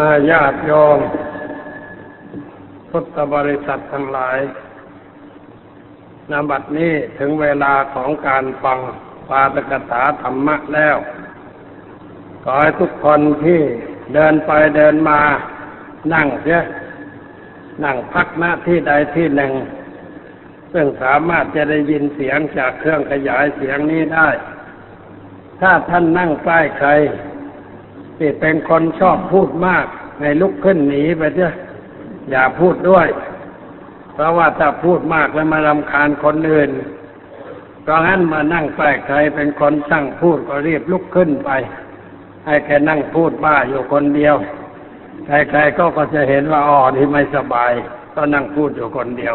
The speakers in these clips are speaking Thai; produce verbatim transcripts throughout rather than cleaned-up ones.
ถ้าญาติโยมพุทธบริษัททั้งหลายณ บัดนี้ถึงเวลาของการฟังปาฐกถาธรรมะแล้วขอให้ทุกคนที่เดินไปเดินมานั่งเสียนั่งพักหน้าที่ใดที่หนึ่งซึ่งสามารถจะได้ยินเสียงจากเครื่องขยายเสียงนี้ได้ถ้าท่านนั่งใกล้ใครที่เป็นคนชอบพูดมากให้ลุกขึ้นหนีไปเสียอย่าพูดด้วยเพราะว่าถ้าพูดมากแล้วมารำคาญคนอื่นเพราะงั้นมานั่งใกล้ใครเป็นคนช่างพูดก็รีบลุกขึ้นไปให้แกนั่งพูดบ้าอยู่คนเดียวใครๆก็ก็จะเห็นว่าอ๋อที่ไม่สบายก็นั่งพูดอยู่คนเดียว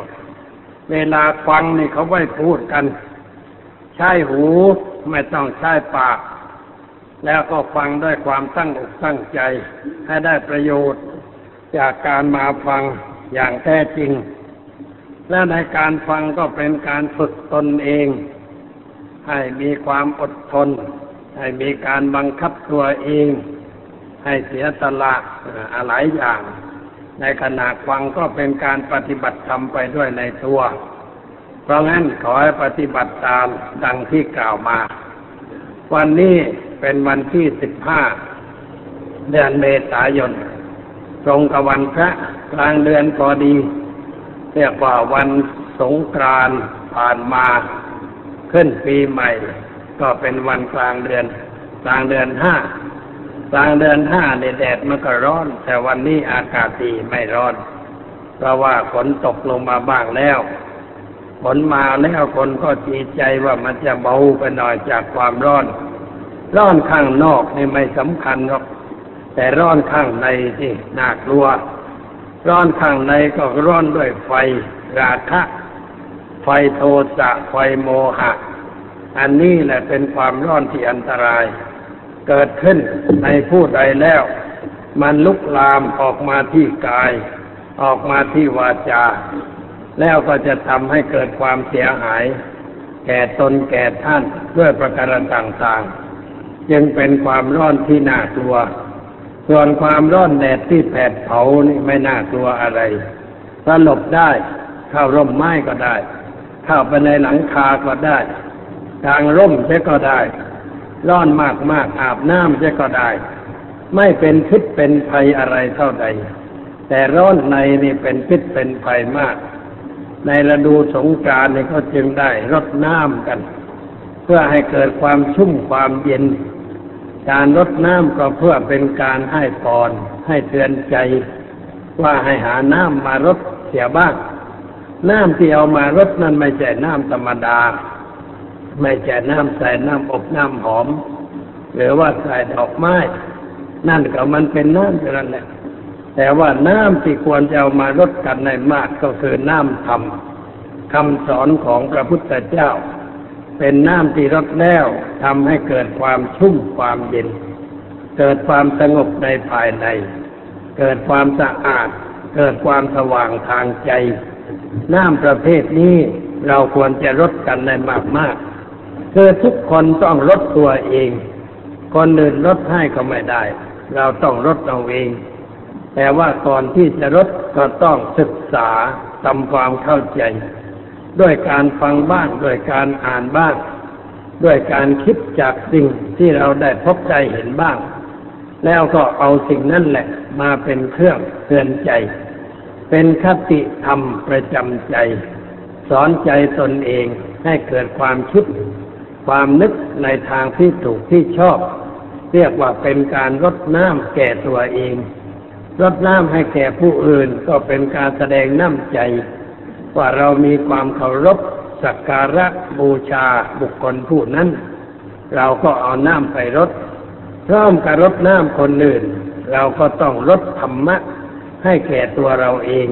เวลาฟังนี่เขาไม่พูดกันใช้หูไม่ต้องใช้ปากแล้วก็ฟังด้วยความตั้งอกตั้งใจให้ได้ประโยชน์จากการมาฟังอย่างแท้จริงและในการฟังก็เป็นการฝึกตนเองให้มีความอดทนให้มีการบังคับตัวเองให้เสียสละหลายอย่างในขณะฟังก็เป็นการปฏิบัติธรรมไปด้วยในตัวเพราะงั้นขอให้ปฏิบัติตามดังที่กล่าวมาวันนี้เป็นวันที่สิบห้าเดือนเมษายนตรงกับวันพระกลางเดือนพอดีเรียกว่าวันสงกรานต์ผ่านมาขึ้นปีใหม่ก็เป็นวันกลางเดือนกลางเดือนห้ากลางเดือนห้าในแดดมันก็ร้อนแต่วันนี้อากาศดีไม่ร้อนเพราะว่าฝนตกลงมาบ้างแล้วฝนมาแล้วคนก็ดีใจว่ามันจะเบาไปหน่อยจากความร้อนร้อนข้างนอกนี่ไม่สำคัญหรอกแต่ร้อนข้างในนี่น่ากลัวร้อนข้างในก็ร้อนด้วยไฟราคะไฟโทสะไฟโมหะอันนี้แหละเป็นความร้อนที่อันตรายเกิดขึ้นในผู้ใดแล้วมันลุกลามออกมาที่กายออกมาที่วาจาแล้วก็จะทำให้เกิดความเสียหายแก่ตนแก่ท่านด้วยประการต่างๆจึงเป็นความร้อนที่น่ากลัวส่วนความร้อนแดดที่แผดเผานี่ไม่น่ากลัวอะไรถ้าหลบได้เข้าร่มไม้ก็ได้เข้าไปในหลังคาก็ได้กางร่มเสียก็ได้ร้อนมากมากอาบน้ำเสียก็ได้ไม่เป็นพิษเป็นภัยอะไรเท่าใดแต่ร้อนในนี่เป็นพิษเป็นภัยมากในฤดูสงกรานต์นี่เขาจึงได้รดน้ำกันเพื่อให้เกิดความชุ่มความเย็นการรดน้ำก็เพื่อเป็นการให้พรให้เตือนใจว่าให้หาน้ำมารดเสียบ้างน้ำที่เอามารดนั้นไม่ใช่น้ำธรรมดาไม่ใช่น้ำใส่น้ำอบน้ำหอมหรือว่าใส่ดอกไม้นั่นก็มันเป็นน้ำเท่านั้นแหละแต่ว่าน้ำที่ควรจะเอามารดกันในมากก็คือน้ำธรรมคำสอนของพระพุทธเจ้าเป็นน้ำที่รดแล้วทำให้เกิดความชุ่มความเย็นเกิดความสงบในภายในเกิดความสะอาดเกิดความสว่างทางใจน้ำประเภทนี้เราควรจะรดกันในมากๆคือทุกคนต้องรดตัวเองคนอื่นรดให้ก็ไม่ได้เราต้องรดเราเองแต่ว่าก่อนที่จะรดก็ต้องศึกษาทำความเข้าใจด้วยการฟังบ้างด้วยการอ่านบ้างด้วยการคิดจากสิ่งที่เราได้พบได้เห็นบ้างแล้วก็เอาสิ่งนั้นแหละมาเป็นเครื่องเตือนใจเป็นคติธรรมประจำใจสอนใจตนเองให้เกิดความคิดความนึกในทางที่ถูกที่ชอบเรียกว่าเป็นการรดน้ำแก่ตัวเองรดน้ำให้แก่ผู้อื่นก็เป็นการแสดงน้ำใจว่าเรามีความเคารพสักการะบูชาบุคคลผู้นั้นเราก็เอาน้ำไปรดพร้อมกับรดน้ำคนอื่นเราก็ต้องรดธรรมะให้แก่ตัวเราเอง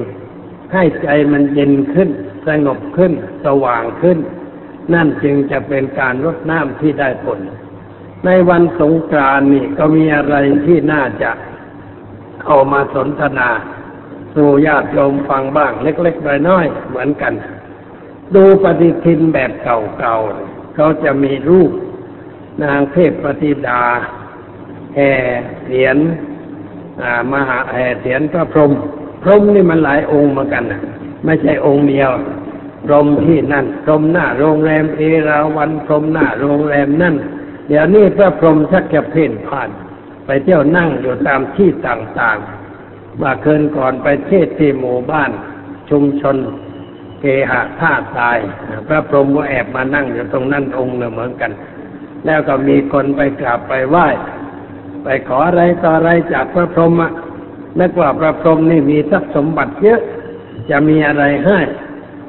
ให้ใจมันเย็นขึ้นสงบขึ้นสว่างขึ้นนั่นจึงจะเป็นการรดน้ำที่ได้ผลในวันสงกรานต์นี่ก็มีอะไรที่น่าจะเอามาสนทนาสู่ญาติโยมฟังบ้างเล็กๆน้อยๆเหมือนกันดูปฏิทินแบบเก่าๆเขาจะมีรูปนางเทพธิดาแห่เหรียญ มหาแห่เสียนพระพรหมพรหมนี่มันหลายองค์เหมือนกันนะไม่ใช่องค์เดียวพรหมที่นั่นพรหมหน้าโรงแรมเอราวัณพรหมหน้าโรงแรมนั่นเดี๋ยวนี้พระพรหมชักจะเพ่นผ่านไปเที่ยวนั่งอยู่ตามที่ต่างๆว่าเกินก่อนไปเทศที่หมู่บ้านชุมชนเกหะท่าทรายพระพรหมก็แอบมานั่งอยู่ตรงนั้นองค์หนึ่งเหมือนกันแล้วก็มีคนไปกราบไปไหว้ไปขออะไรต่ออะไรจากพระพรหมนึกว่าพระพรหมนี่มีทรัพย์สมบัติเยอะจะมีอะไรให้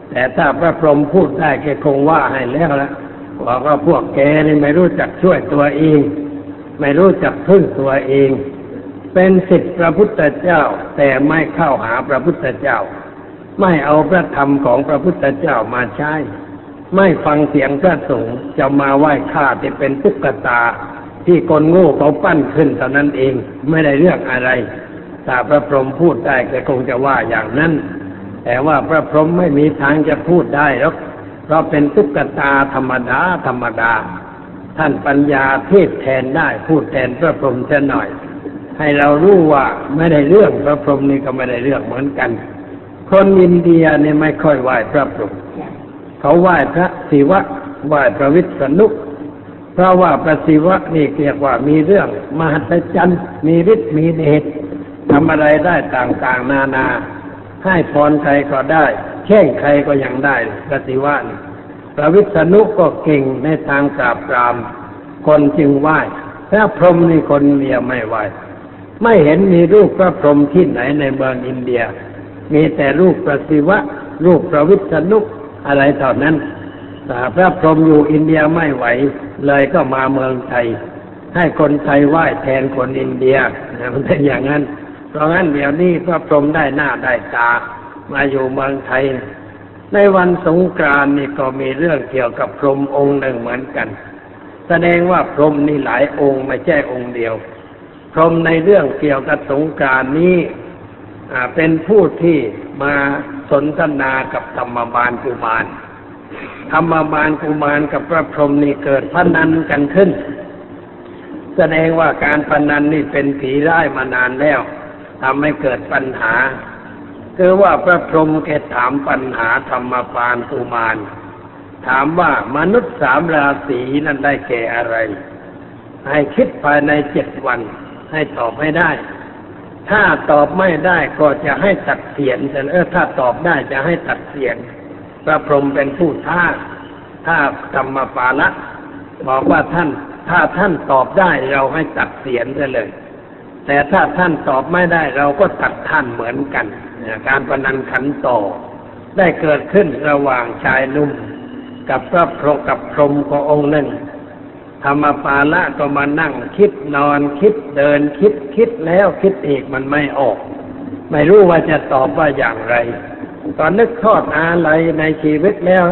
แต่ถ้าพระพรหมพูดได้แกคงว่าให้แล้วล่ะบอกว่าพวกแกนี่ไม่รู้จักช่วยตัวเองไม่รู้จักพึ่งตัวเองเป็นศิษย์พระพุทธเจ้าแต่ไม่เข้าหาพระพุทธเจ้าไม่เอาพระธรรมของพระพุทธเจ้ามาใช้ไม่ฟังเสียงพระสงฆ์จะมาไหว้ข้าแต่เป็นตุ๊กตาที่คนโง่เขาปั้นขึ้นเท่านั้นเองไม่ได้เรื่องอะไรแต่พระพรหมพูดได้แต่คงจะว่าอย่างนั้นแต่ว่าพระพรหมไม่มีทางจะพูดได้หรอกเพราะเป็นตุ๊กตาธรรมดาธรรมดาท่านปัญญาเทศแทนได้พูดแทนพระพรหมเสียหน่อยให้เรารู้ว่าไม่ได้เรื่องพระพรหมนี่ก็ไม่ได้เรื่องเหมือนกันคนอินเดียเนี่ยไม่ค่อยไหว้พระพรหมเขาไหว้พระศิวะไหว้พระวิษณุเพราะว่าพระศิวะนี่เรียกว่ามีเรื่องมหัศจรรย์มีฤทธิ์มีเดชทำอะไรได้ต่างๆนานาให้พรใครก็ได้แช่งใครก็ยังได้พระศิวะนี่พระวิษณุก็เก่งในทางปราบปรามคนจึงไหว้พระพรหมนี่คนเดียวไม่ไหว้ไม่เห็นมีรูปพระพรหมที่ไหนในเมืองอินเดียมีแต่รูปพระศิวะรูปพระวิษณุอะไรเท่านั้นแต่พระพรหมอยู่อินเดียไม่ไหวเลยก็มาเมืองไทยให้คนไทยไหว้แทนคนอินเดียมันเป็นอย่างนั้นเพราะงั้นเดี๋ยวนี้พระพรหมได้หน้าได้ตามาอยู่เมืองไทยในวันสงกรานต์นี่ก็มีเรื่องเกี่ยวกับพรหมองค์หนึ่งเหมือนกันแสดงว่าพรหมนี่หลายองค์ไม่ใช่องค์เดียวพรหมในเรื่องเกี่ยวกับสงกรานต์นี้เป็นผู้ที่มาสนทนากับธรรมบาลกุมารธรรมบาลกุมารกับพระพรหมนี่เกิดพนันกันขึ้นแสดงว่าการพนันนี่เป็นผีร้ายมานานแล้วทำให้เกิดปัญหาคือว่าพระพรหมแกถามปัญหาธรรมบาลกุมารถามว่ามนุษย์สามราศีนั้นได้แก่อะไรให้คิดภายในเจ็ดวันให้ตอบให้ได้ถ้าตอบไม่ได้ก็จะให้ตัดเสียนแต่เออถ้าตอบได้จะให้ตัดเสียนพระพรหมเป็นผู้ท้าท้าธรรมปาละบอกว่าท่านถ้าท่านตอบได้เราให้ตัดเสียนได้เลยแต่ถ้าท่านตอบไม่ได้เราก็ตัดท่านเหมือนกันการพนันขันต่อได้เกิดขึ้นระหว่างชายหนุ่มกับพระพรหมกับพรหมก็องค์หนึ่งธรรมปาละก็มานั่งคิดนอนคิดเดินคิดคิดแล้วคิดอีกมันไม่ออกไม่รู้ว่าจะตอบว่าอย่างไรตอนนึกทอดอะไรในชีวิตแล้ว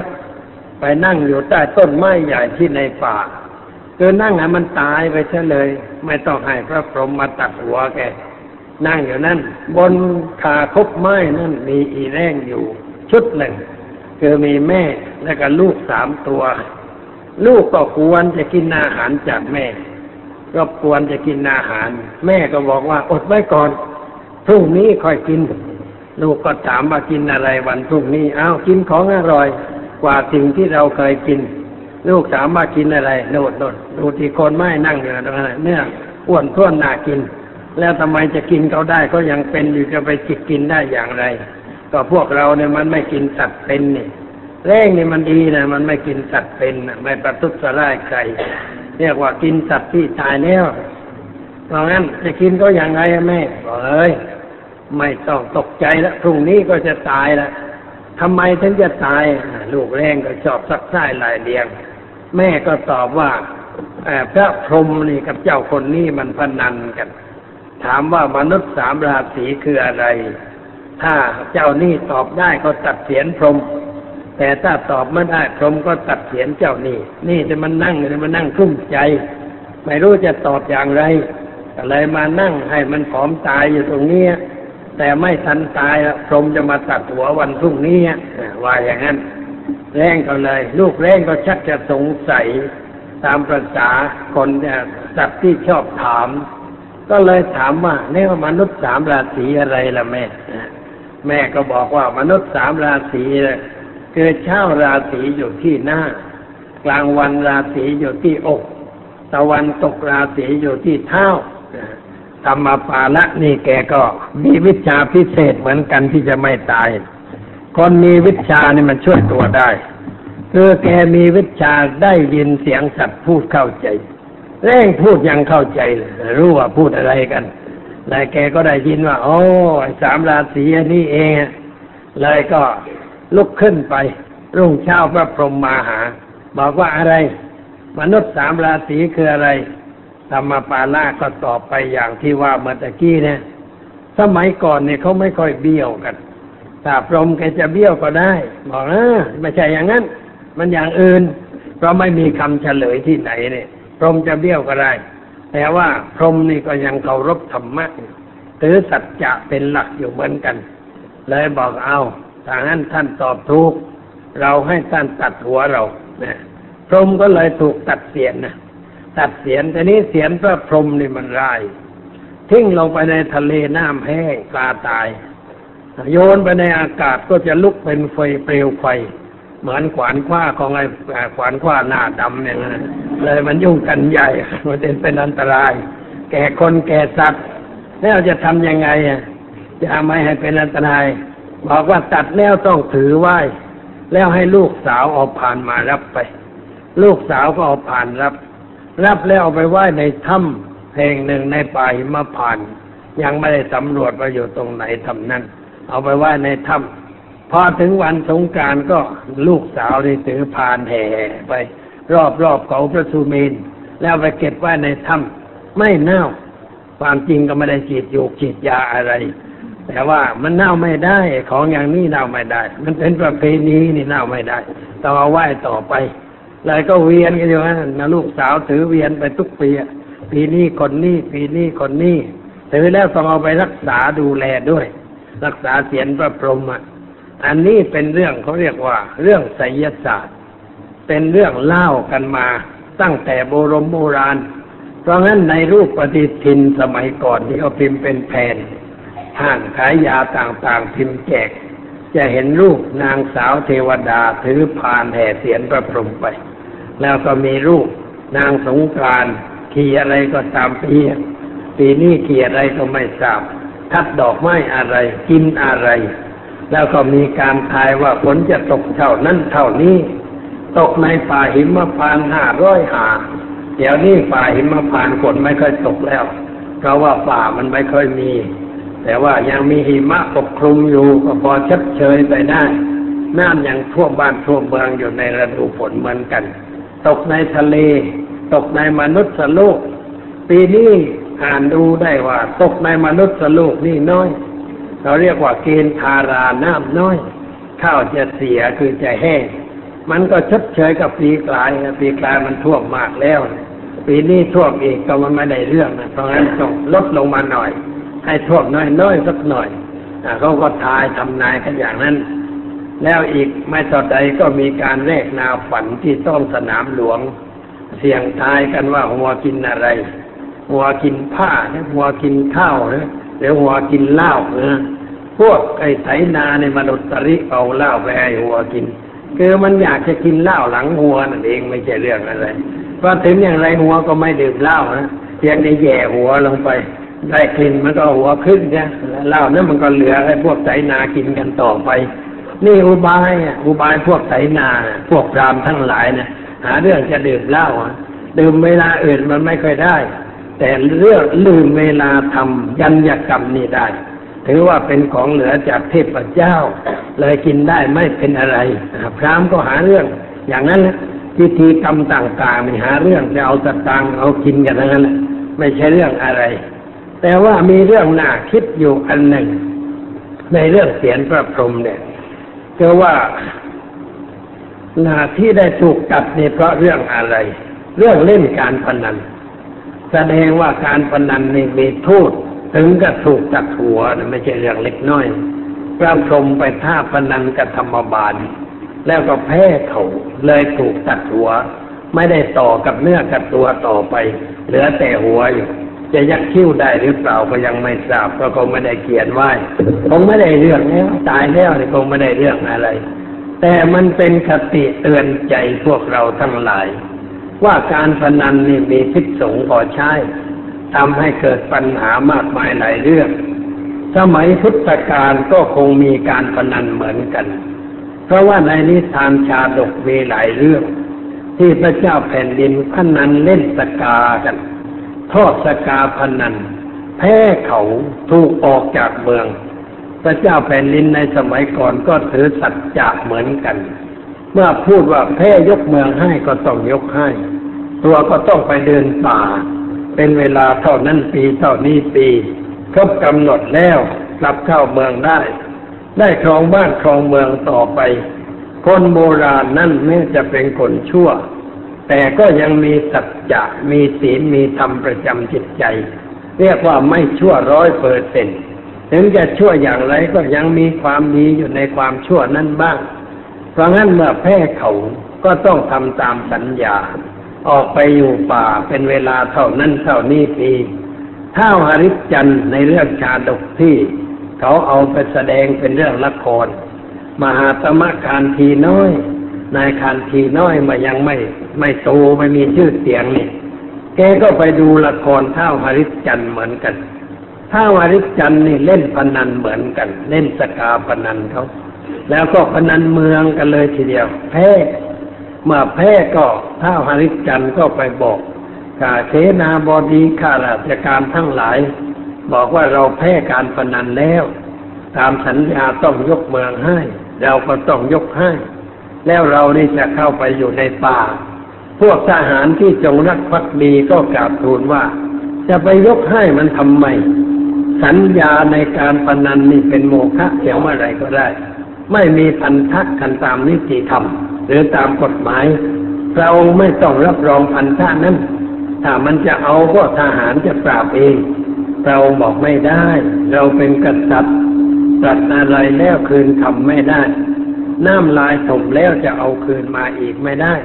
ไปนั่งอยู่ใต้ต้นไม้ใหญ่ที่ในป่าเธอนั่งให้มันตายไปซะเลยไม่ต้องให้พระพรหมมาตัดหัวแกนั่งอยู่นั่นบนขาคบไม้นั่นมีอีแร่งอยู่ชุดหนึ่งคือมีแม่แล้วก็ลูกสามตัวลูกก็ควรจะกินอาหารจากแม่ก็ควรจะกินอาหารแม่ก็บอกว่าอดไว้ก่อนพรุ่งนี้ค่อยกินลูกก็ถามว่ากินอะไรวันพรุ่งนี้อ้าวกินของอร่อยกว่าสิ่งที่เราเคยกินลูกถามว่ากินอะไรโนดโนดดูที่คนไม่นั่งอยู่ตรงนั้นเนี่ยอ้วนท้วนน่ากินแล้วทำไมจะกินเขาได้ก็ยังเป็นอยู่จะไปจิกกินได้อย่างไรก็พวกเราเนี่ยมันไม่กินสัตว์เป็นนี่แร่งนี่มันดีนะมันไม่กินสัตว์เป็นไม่ประทุษร้ายใครเรียกว่ากินสัตว์ที่ตายแล้วเพราะงั้นจะกินก็อย่างไรแม่บอกเอ้ยไม่ต้องตกใจแล้วพรุ่งนี้ก็จะตายแล้วทำไมถึงจะตายลูกแร่งก็ชอบซักไส้หลายเดียงแม่ก็ตอบว่าพระพรหมนี่กับเจ้าคนนี้มันพนันกันถามว่ามนุษย์สามราศีคืออะไรถ้าเจ้านี่ตอบได้ก็ตัดเสียนพรหมแต่ถ้าตอบไม่ได้พรหมก็ตัดเสียนเจ้านี่นี่จะมันนั่งจะมันนั่งกลุ้มใจไม่รู้จะตอบอย่างไรอะไรมานั่งให้มันผอมตายอยู่ตรงนี้แต่ไม่ทันตายพรหมจะมาตัดหัววันพรุ่งนี้ว่าอย่างนั้นแร่งเขาเลยลูกแร่งก็ชักจะสงสัยตามประสาคนสัตว์ที่ชอบถาม ก็เลยถามว่าเนี่ยมนุษย์สามราศีอะไรล่ะแม่แม่ก็บอกว่ามนุษย์สามราศีคือเช้าราศีอยู่ที่หน้ากลางวันราศีอยู่ที่อกตะวันตกราศีอยู่ที่เท้าธรรมปาละนี่แกก็มีวิชาพิเศษเหมือนกันที่จะไม่ตายคนมีวิชานี่มันช่วยตัวได้คือแกมีวิชาได้ยินเสียงสัตว์พูดเข้าใจเร่งพูดยังเข้าใจเลยรู้ว่าพูดอะไรกันแล้วแกก็ได้ยินว่าโอ้สามราศีนี่เองเลยก็ลุกขึ้นไปรุ่งเช้าพระพรหมมาหาบอกว่าอะไรมนุษย์สามราศีคืออะไรธรรมปาละก็ตอบไปอย่างที่ว่าเมื่อตะกี้เนี่ยสมัยก่อนเนี่ยเขาไม่ค่อยเบี้ยวกันถ้าพรหมแกจะเบี้ยวก็ได้บอกนะไม่ใช่อย่างนั้นมันอย่างอื่นเพราะไม่มีคำเฉลยที่ไหนเนี่ยพรหมจะเบี้ยวก็ได้แต่ว่าพรหมนี่ก็ยังเคารพธรรมะถือสัจจะเป็นหลักอยู่เหมือนกันเลยบอกเอาถ้างั้นท่านตอบถูกเราให้ท่านตัดหัวเราเนี่ยพรหมก็เลยถูกตัดเศียรนะตัดเศียรแต่นี้เศียรพระพรหมนี่มันร้ายทิ้งลงไปในทะเลน้ำแห้งปลาตายโยนไปในอากาศก็จะลุกเป็นไฟเปลวไฟเหมือนขวานคว้าของไอ้ขวานคว้าหน้าดำเนี่ยนะเลยมันยุ่งกันใหญ่มันเป็นอันตรายแก่คนแก่สัตว์แล้วจะทำยังไงอ่ะจะไม่ให้เป็นอันตรายบอกว่าตัดแล้วต้องถือไหว้แล้วให้ลูกสาวเอาผ่านมารับไปลูกสาวก็เอาผ่านรับรับแล้วเอาไปไหว้ในถ้ำแห่งหนึ่งในป่าหิมพานต์ยังไม่ได้สำรวจว่าอยู่ตรงไหนทำนั้นเอาไปไหว้ในถ้ำพอถึงวันสงกรานต์ก็ลูกสาวได้ถือพานแห่ไปรอบๆเขาพระสุเมนแล้วไปเก็บไว้ในถ้ำไม่เน่าความจริงก็ไม่ได้ฉีดยูฉีดยาอะไรแต่ว่ามันเน่าไม่ได้ของอย่างนี้เน่าไม่ได้มันเป็นประเพณีนี่เน่าไม่ได้ต้องเอาไหว้ต่อไปเลยก็เวียนกันอยู่นั่นนะลูกสาวถือเวียนไปทุกปีปีนี้คนนี้ปีนี้คนนี้ถือแล้วต้องเอาไปรักษาดูแลด้วยรักษาเศียรพระพรหมอันนี้เป็นเรื่องเขาเรียกว่าเรื่องไสยศาสตร์เป็นเรื่องเล่ากันมาตั้งแต่โบรมโบราณเพราะงั้นในรูปปฏิทินสมัยก่อนที่เขาพิมพ์เป็นแผ่นห้างขายยาต่างๆพิมพ์แจกจะเห็นรูปนางสาวเทวดาถือพานแห่เศียรพระพรหมไปแล้วก็มีรูปนางสงกรานต์ขี่อะไรก็ตามปีปีนี้ขี่อะไรก็ไม่ทราบทัดดอกไม้อะไรกินอะไรแล้วก็มีการทายว่าฝนจะตกเท่านั้นเท่านี้ตกในป่าหิมพานต์ห้าร้อยหาเดี๋ยวนี้ป่าหิมพานต์ฝนไม่ค่อยตกแล้วเพราะว่าป่ามันไม่ค่อยมีแต่ว่ายังมีหิมะปกคลุมอยู่ก็พอชับเชยไปได้น้ำยังท่วมบ้านท่วมเมืองอยู่ในฤดูฝนเหมือนกันตกในทะเลตกในมนุษย์โลกปีนี้อ่านดูได้ว่าตกในมนุษย์โลกนี่น้อยเราเรียกว่าเกณฑ์ทาราน้ำน้อยข้าวจะเสียคือจะแห้งมันก็ชดเชยกับปีกลายปีกลายมันท่วมมากแล้วปีนี้ท่วมอีกก็มันไม่ได้เรื่องนะเพราะงั้นต้องลดลงมาหน่อยให้ท่วมน้อยน้อยสักหน่อยเขาก็ทายทำนายกันอย่างนั้นแล้วอีกไม่ต่อใดก็มีการแลกนาฝันที่ต้องสนามหลวงเสี่ยงทายกันว่าหัวกินอะไรหัวกินผ้าหรือหัวกินข้าวหรือเดี๋ยวหัวกินเหล้านะพวกไอ้ไถนาในมนุษย์ตริเอาเหล้าไปให้หัวกินคือมันอยากจะกินเหล้าหลังหัวนั่นเองไม่ใช่เรื่องอะไรเพราะถึงอย่างไรหัวก็ไม่ดื่มเหล้านะเพียงได้แย่หัวลงไปได้กลิ่นมันก็หัวขึ้นนะเหล้านั้นมันก็เหลือให้พวกไถนากินกันต่อไปนี่อุบายอุบายพวกไถนาพวกพราหมณ์ทั้งหลายนะหาเรื่องจะดื่มเหล้าดื่มเวลาอื่นมันไม่ค่อยได้แต่เรื่องลืมเวลาทำยัญญกรรมนี่ได้ถือว่าเป็นของเหลือจากเทพเจ้าเลยกินได้ไม่เป็นอะไรพราหมณ์ก็หาเรื่องอย่างนั้นนะพิธีกรรมต่างๆมันหาเรื่องจะเอาสตางค์เอากินกันนั่นแหละไม่ใช่เรื่องอะไรแต่ว่ามีเรื่องน่าคิดอยู่อันหนึ่งในเรื่องเศียรพระพรหมเนี่ยคือว่าหน้าที่ได้ถูกตัดเนี่ยเพราะเรื่องอะไรเรื่องเล่นการพนันแสดงว่าการพนันนี่มีโทษถึงกับถูกตัดหัวไม่ใช่เรื่องเล็กน้อยพระพรหมไปท่าพนันกับธรรมบาลแล้วก็แพ้เขาเลยถูกตัดหัวไม่ได้ต่อกับเนื้อกับตัวต่อไปเหลือแต่หัวอยู่ จะยักคิ้วได้หรือเปล่าก็ยังไม่ทราบเพราะเขาไม่ได้เขียนไว้คงไม่ได้เรื่องแล้วตายแล้วคงไม่ได้เรื่องอะไรแต่มันเป็นคติเตือนใจพวกเราทั้งหลายว่าการพนันนี่มีพิษสงพอใช้ทำให้เกิดปัญหามากมายหลายเรื่องสมัยพุทธกาลก็คงมีการพนันเหมือนกันเพราะว่าในนิทานชาดกมีหลายเรื่องที่พระเจ้าแผ่นดินพนันเล่นสกากันทอดสกาพนันแพ้เขาถูกออกจากเมืองพระเจ้าแผ่นดินในสมัยก่อนก็ถือสัจจะเหมือนกันเมื่อพูดว่าแพ้ยกเมืองให้ก็ต้องยกให้ตัวก็ต้องไปเดินป่าเป็นเวลาเท่านั้นปีเท่านี้ปีครบกำหนดแล้วกลับเข้าเมืองได้ได้ครองบ้านครองเมืองต่อไปคนโบราณนั่นแม้จะเป็นคนชั่วแต่ก็ยังมีสัจจะมีศีลมีธรรมประจำจิตใจเรียกว่าไม่ชั่วร้อยเปอร์เซ็นต์ถึงจะชั่วอย่างไรก็ยังมีความดีอยู่ในความชั่วนั่นบ้างเพราะงั้นเมื่อแพ้เขาก็ต้องทำตามสัญญาออกไปอยู่ป่าเป็นเวลาเท่านั้นเท่านี้ปีท้าวหฤจันทร์ในเรื่องชาดกที่เขาเอาไปแสดงเป็นเรื่องละครมหาตมะคานธีน้อยนายคานธีน้อยมายังไม่ไม่โตไม่มีชื่อเสียงนี่แกก็ไปดูละครท้าวหฤจันทร์เหมือนกันท้าวหฤจันทร์นี่เล่นพนันเหมือนกันเล่นสกาพนันเขาแล้วก็พนันเมืองกันเลยทีเดียวแพ้เมื่อแพ้ก็ท้าวหฤจันทร์ก็ไปบอกข้าเสนาบดีข้าราชการทั้งหลายบอกว่าเราแพ้การพนันแล้วตามสัญญาต้องยกเมืองให้เราก็ต้องยกให้แล้วเรานี่จะเข้าไปอยู่ในป่าพวกทหารที่จงรักภักดีก็กราบทูลว่าจะไปยกให้มันทำไมสัญญาในการพนันนี่เป็นโมฆะเสียเมื่อไรก็ได้ไม่มีพันธะกันตามนิติธรรมหรือตามกฎหมายเราไม่ต้องรับรองพันธะนั้นถ้ามันจะเอาก็ทหารจะปราบเองเราบอกไม่ได้เราเป็นกษัตริย์ตรัสอะไรแล้วคืนคำไม่ได้น้ำลายถมแล้วจะเอาคืนมาอีกไม่ได้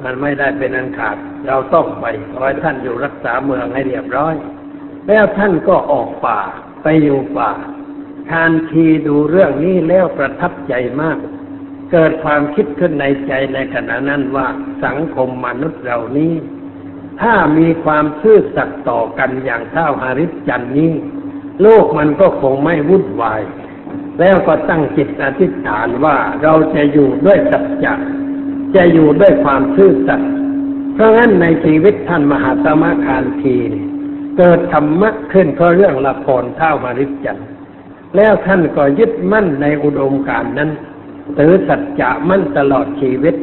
มันไม่ได้เป็นอันขาดเราต้องไปขอให้ท่านอยู่รักษาเมืองให้เรียบร้อยแล้วท่านก็ออกป่าไปอยู่ป่าคานธีดูเรื่องนี้แล้วประทับใจมากเกิดความคิดขึ้นในใจในขณะนั้นว่าสังคมมนุษย์เหล่านี้ถ้ามีความซื่อสัตย์ต่อกันอย่างท้าวหฤจันทร์นี้โลกมันก็คงไม่วุ่นวายแล้วก็ตั้งจิตอธิษฐานว่าเราจะอยู่ด้วยสัจจะจะอยู่ด้วยความซื่อสัตย์เพราะงั้นในชีวิตท่านมหาตมะคานธีเกิดธรรมะขึ้นเพราะเรื่องละครท้าวหฤจันทร์แล้วท่านก็ยึดมั่นในอุดมการณ์นั้นถือสัจจะมั่นตลอดชีวิต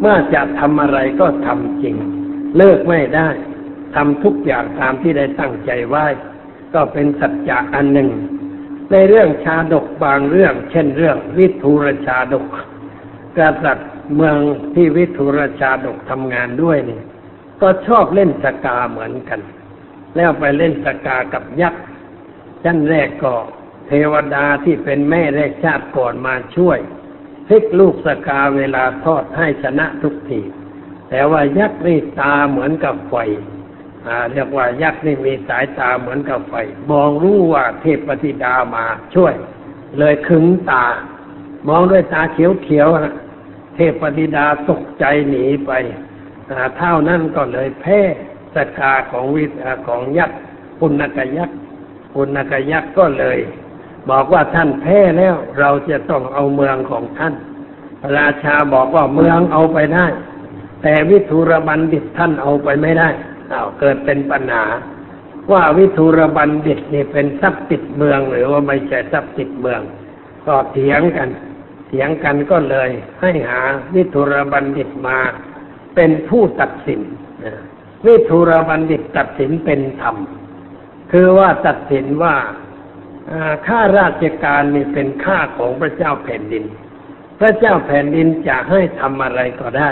เมื่อจะทำอะไรก็ทำจริงเลิกไม่ได้ทำทุกอย่างตามที่ได้ตั้งใจไว้ก็เป็นสัจจะอันหนึ่งในเรื่องชาดกบางเรื่องเช่นเรื่องวิทูรชาดกกษัตริย์เมืองที่วิทูรชาดกทำงานด้วยนี่ก็ชอบเล่นสกาเหมือนกันแล้วไปเล่นสกากับยักษ์ชั้นแรกก็เทวดาที่เป็นแม่แรกชาติก่อนมาช่วยพลิกลูกสกาเวลาทอดให้ชนะทุกทีแต่ว่ายักษ์นี่ตาเหมือนกับไฟอ่าเรียกว่ายักษ์นี่มีสายตาเหมือนกับไฟมองรู้ว่าเทพธิดามาช่วยเลยขึงตามองด้วยตาเขียวๆนะเทพธิดาตกใจหนีไปอ่าเท่านั้นก็เลยแพ้สกาของวิของยักษ์ปุณณกยักษ์ปุณณกยักษ์ก็เลยบอกว่าท่านแพ้แล้วเราจะต้องเอาเมืองของท่านราชาบอกว่าเมืองเอาไปได้แต่วิทูรบัณฑิตท่านเอาไปไม่ได้อ้าวเกิดเป็นปัญหาว่าวิทูรบัณฑิตนี่เป็นทรัพย์ติดเมืองหรือว่าไม่ใช่ทรัพย์ติดเมืองก็เถียงกันเถียงกันก็เลยให้หาวิทูรบัณฑิตมาเป็นผู้ตัดสินวิทูรบัณฑิตตัดสินเป็นธรรมคือว่าตัดสินว่าข้าราชการนี่เป็นข้าของพระเจ้าแผ่นดินพระเจ้าแผ่นดินจะให้ทำอะไรก็ได้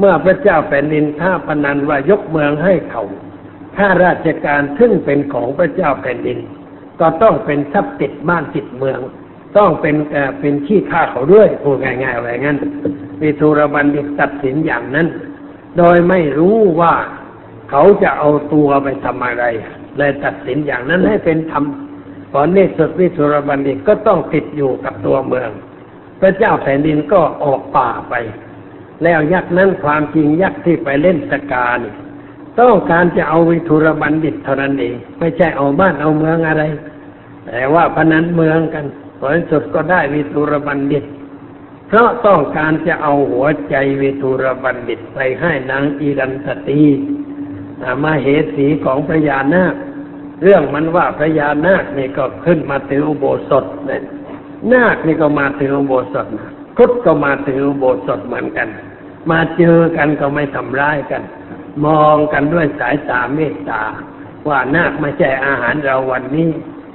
เมื่อพระเจ้าแผ่นดินท้าพนันว่ายกเมืองให้เขาข้าราชการซึ่งเป็นของพระเจ้าแผ่นดินก็ต้องเป็นทรัพย์ติดบ้านติดเมืองต้องเป็นเป็นที่ข้าเขาด้วยพูดง่ายๆอะไรงั้นวิทูรบัณฑิตตัดสินอย่างนั้นโดยไม่รู้ว่าเขาจะเอาตัวไปทำอะไร เลยตัดสินอย่างนั้นให้เป็นธรรมตอนนี้สุดวิสุรบัณฑิตก็ต้องติดอยู่กับตัวเมืองพระเจ้าแผ่นดินก็ออกป่าไปแล้วยักษ์นั้นความจริงยักษ์ที่ไปเล่นสกานี่ต้องการจะเอาวิทุรบัณฑิตเท่านั้นเองไม่ใช่เอาบ้านเอาเมืองอะไรแต่ว่าพนันเมืองกันผลสุดก็ได้วิทุรบัณฑิตเพราะต้องการจะเอาหัวใจวิทุรบัณฑิตไปให้นางอิรันทตีมาเหสีของพระญานาคเรื่องมันว่าพระญานาคนี่ก็ขึ้นมาถืออุโบสถเนี่ยนาคนี่ก็มาถืออุโบสถครุฑก็มาถืออุโบสถเหมือนกันมาเจอกันก็ไม่ทำร้ายกันมองกันด้วยสายตาเมตตาว่านาคไม่ใช่อาหารเราวันนี้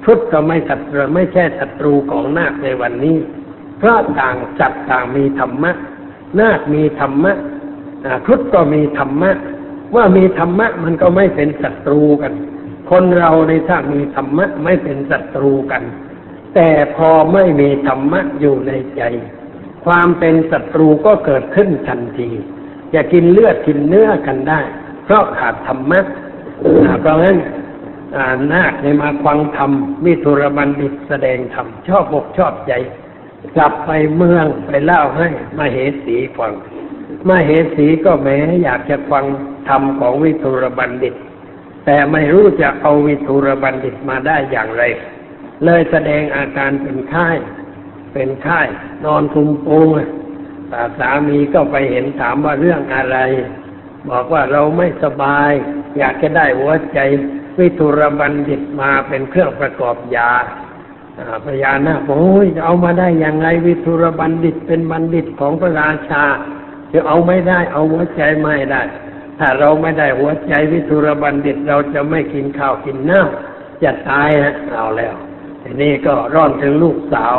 ครุฑก็ไม่ศัตรูไม่ใช่ศัตรูของนาคในวันนี้เพราะต่างจับต่างมีธรรมะนาคมีธรรมะครุฑก็มีธรรมะว่ามีธรรมะมันก็ไม่เป็นศัตรูกันคนเราในถ้ามีธรรมะไม่เป็นศัตรูกันแต่พอไม่มีธรรมะอยู่ในใจความเป็นศัตรูก็เกิดขึ้นทันทีอย่ากินเลือดกินเนื้อกันได้เพราะขาดธรรมะเพราะงั้นนาคในมาฟังธรรมวิทุรบัณฑิตแสดงธรรมชอบอกชอบใจกลับไปเมืองไปเล่าให้มเหสีฟังมเหสีก็แม้อยากจะฟังธรรมของวิทุรบัณฑิตแต่ไม่รู้จะเอาวิทุรบัณฑิตมาได้อย่างไรเลยแสดงอาการเป็นไข้เป็นไข้นอนคลุมโปงแต่สามีก็ไปเห็นถามว่าเรื่องอะไรบอกว่าเราไม่สบายอยากจะได้หัวใจวิทุรบัณฑิตมาเป็นเครื่องประกอบยาพญานาคโอ้ยจะเอามาได้อย่างไรวิทุรบัณฑิตเป็นบัณฑิตของพระราชาจะเอาไม่ได้เอาหัวใจไม่ได้ถ้าเราไม่ได้หัวใจวิทุรบัณฑิตเราจะไม่กินข้าวกินน้ำจะตายนะเอาแล้วทีนี้ก็ร่อนถึงลูกสาว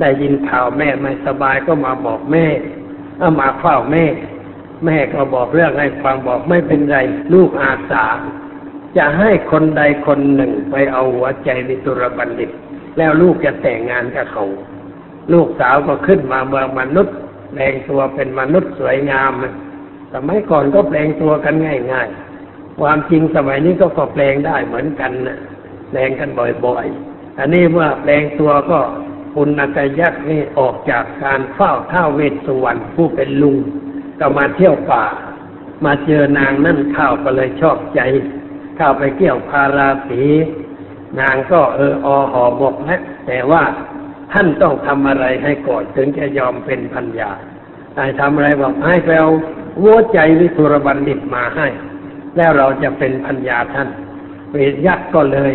ได้ยินข่าวแม่ไม่สบายก็มาบอกแม่เอามาเฝ้าแม่แม่ก็บอกเรื่องให้ฟังบอกไม่เป็นไรลูกอาสาจะให้คนใดคนหนึ่งไปเอาหัวใจวิทุรบัณฑิตแล้วลูกจะแต่งงานกับเขาลูกสาวก็ขึ้นมาเมืองมนุษย์แปลงตัวเป็นมนุษย์สวยงามสมัยก่อนก็แปลงตัวกันง่ายๆความจริงสมัยนี้ก็ก็แปลงได้เหมือนกันนะแปลงกันบ่อยๆอันนี้เมื่อแปลงตัวก็ปุณกยักษ์นี่ออกจากการเฝ้าท้าวเวสสุวรรณผู้เป็นลุงก็มาเที่ยวป่ามาเจอนางนั่นเข้าก็เลยชอบใจเข้าไปเกี่ยวพาราสีนางก็เอออหอบอกนะแต่ว่าท่านต้องทำอะไรให้ก่อนถึงจะยอมเป็นพันยาได้ทำอะไรบอกให้ไปเอาหัวใจวิทุรบัณฑิตมาให้แล้วเราจะเป็นพันยาท่านเวทยักษ์ก็เลย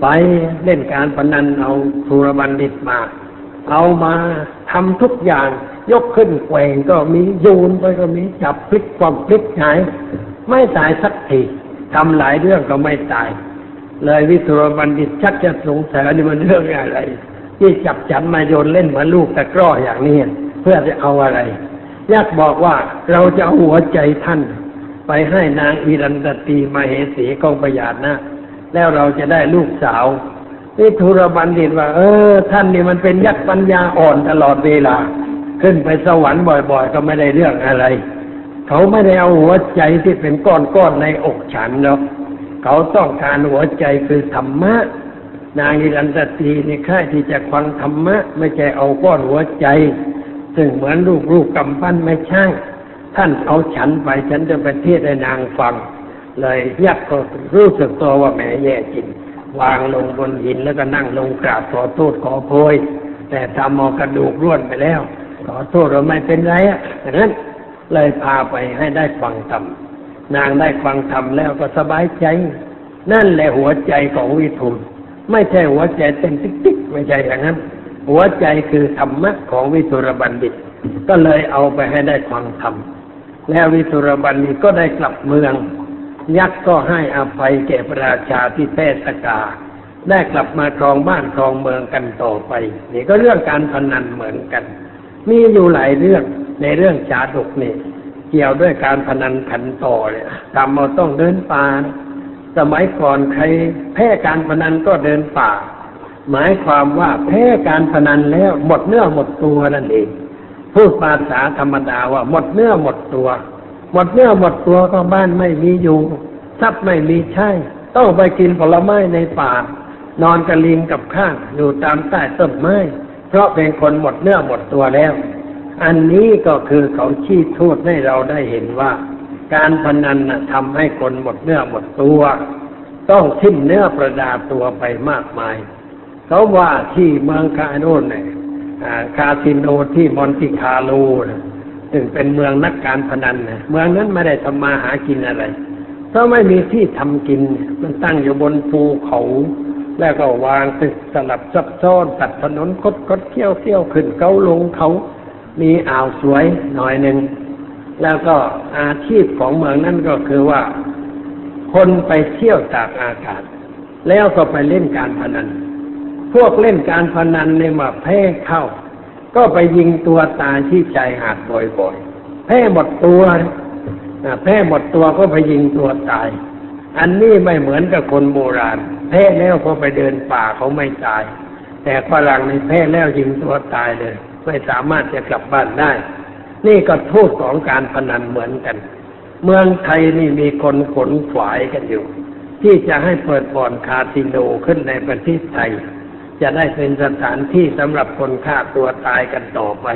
ไปเล่นการพนันเอาทุรบัณฑิตมาเอามาทำทุกอย่างยกขึ้นแขวงก็มีโยนไปก็มีจับพลิกความพลิกหายไม่ตายสักทีทำหลายเรื่องก็ไม่ตายเลยวิทุรบัณฑิตชักจะสงสัยว่านี่มันเรื่องอะไรที่จับฉันมาโยนเล่นเหมือนลูกตะกร้ออย่างนี้เพื่อจะเอาอะไรยักษ์บอกว่าเราจะเอาหัวใจท่านไปให้นางอิรันทตีมเหสีของพญานาคแล้วเราจะได้ลูกสาววิทุรบัณฑิตว่าเออท่านนี่มันเป็นยักษ์ปัญญาอ่อนตลอดเวลาขึ้นไปสวรรค์บ่อยๆก็ไม่ได้เรื่องอะไรเขาไม่ได้เอาหัวใจที่เป็นก้อนๆในอกฉันหรอกเขาต้องการหัวใจคือธรรมะนางอิรันทตีนี่ใคร่ที่จะฟังธรรมะไม่ใช่เอาก้อนหัวใจซึ่งเหมือนรูปๆกำปั้นไม่ใช่ท่านเอาฉันไปฉันจะไปเทศให้นางฟังเลยยักษ์ก็รู้สึกตัวว่าแหมแย่จริงวางลงบนหินแล้วก็นั่งลงกราบขอโทษขอโพยแต่ทำเอากระดูกร่วนไปแล้วขอโทษเราไม่เป็นไรอะดังนั้นเลยพาไปให้ได้ฟังธรรมนางได้ฟังธรรมแล้วก็สบายใจนั่นแหละหัวใจของวิทูรไม่ใช่หัวใจเต้นติ๊กๆไม่ใช่อย่างนั้นหัวใจคือธรรมะของวิทุรบัณฑิตก็เลยเอาไปให้ได้ฟังธรรมแล้ววิทุรบัณฑิตก็ได้กลับเมืองยักษ์ก็ให้อภัยแก่พระราชาที่แพ้สกาได้กลับมาครองบ้านครองเมืองกันต่อไปนี่ก็เรื่องการพนันเหมือนกันมีอยู่หลายเรื่องในเรื่องชาดกนี่เกี่ยวด้วยการพนันขันต่อเนี่ยทำเอาต้องเดินป่าสมัยก่อนใครแพ้การพนันก็เดินป่าหมายความว่าแพ้การพนันแล้วหมดเนื้อหมดตัวนั่นเองพูดภาษาธรรมดาว่าหมดเนื้อหมดตัวหมดเนื้อหมดตัวก็บ้านไม่มีอยู่ทรัพย์ไม่มีใช้ ต้องไปกินผลไม้ในป่านอนกระลิงกับข้างอยู่ตามใต้ต้นไม้เพราะเป็นคนหมดเนื้อหมดตัวแล้วอันนี้ก็คือเขาชี้โทษให้เราได้เห็นว่าการพนันน่ะทำให้คนหมดเนื้อหมดตัวต้องทิ้งเนื้อประดาตัวไปมากมายเขาว่าที่เมืองคาโน่นเนี่ยคาสิโนที่มอนติคาร์โลนะซึ่งเป็นเมืองนักการพนันนะเมืองนั้นไม่ได้ทำมาหากินอะไรเพราะไม่มีที่ทำกินมันตั้งอยู่บนภูเขาแล้วก็วางตึกสลับซับซ้อนตัดถนนคดคดเขี้ยวเขี้ยวขึ้นเขาลงเขามีอ่าวสวยหน่อยหนึ่งแล้วก็อาชีพของเมืองนั่นก็คือว่าคนไปเที่ยวตากอากาศแล้วก็ไปเล่นการพนันพวกเล่นการพนันเนี่ยมาแพ้เข้าก็ไปยิงตัวตายที่ชายหาดบ่อยๆแพ้หมดตัวแพ้หมดตัวก็ไปยิงตัวตายอันนี้ไม่เหมือนกับคนโบราณแพ้แล้วพอไปเดินป่าเขาไม่ตายแต่ฝรั่งนี่แพ้แล้วยิงตัวตายเลยไม่สามารถจะกลับบ้านได้นี่ก็โทษของการพนันเหมือนกันเมืองไทยนี่มีคนขนขวายกันอยู่ที่จะให้เปิดบ่อนคาสิโนขึ้นในประเทศไทยจะได้เป็นสถานที่สำหรับคนฆ่าตัวตายกันต่อไป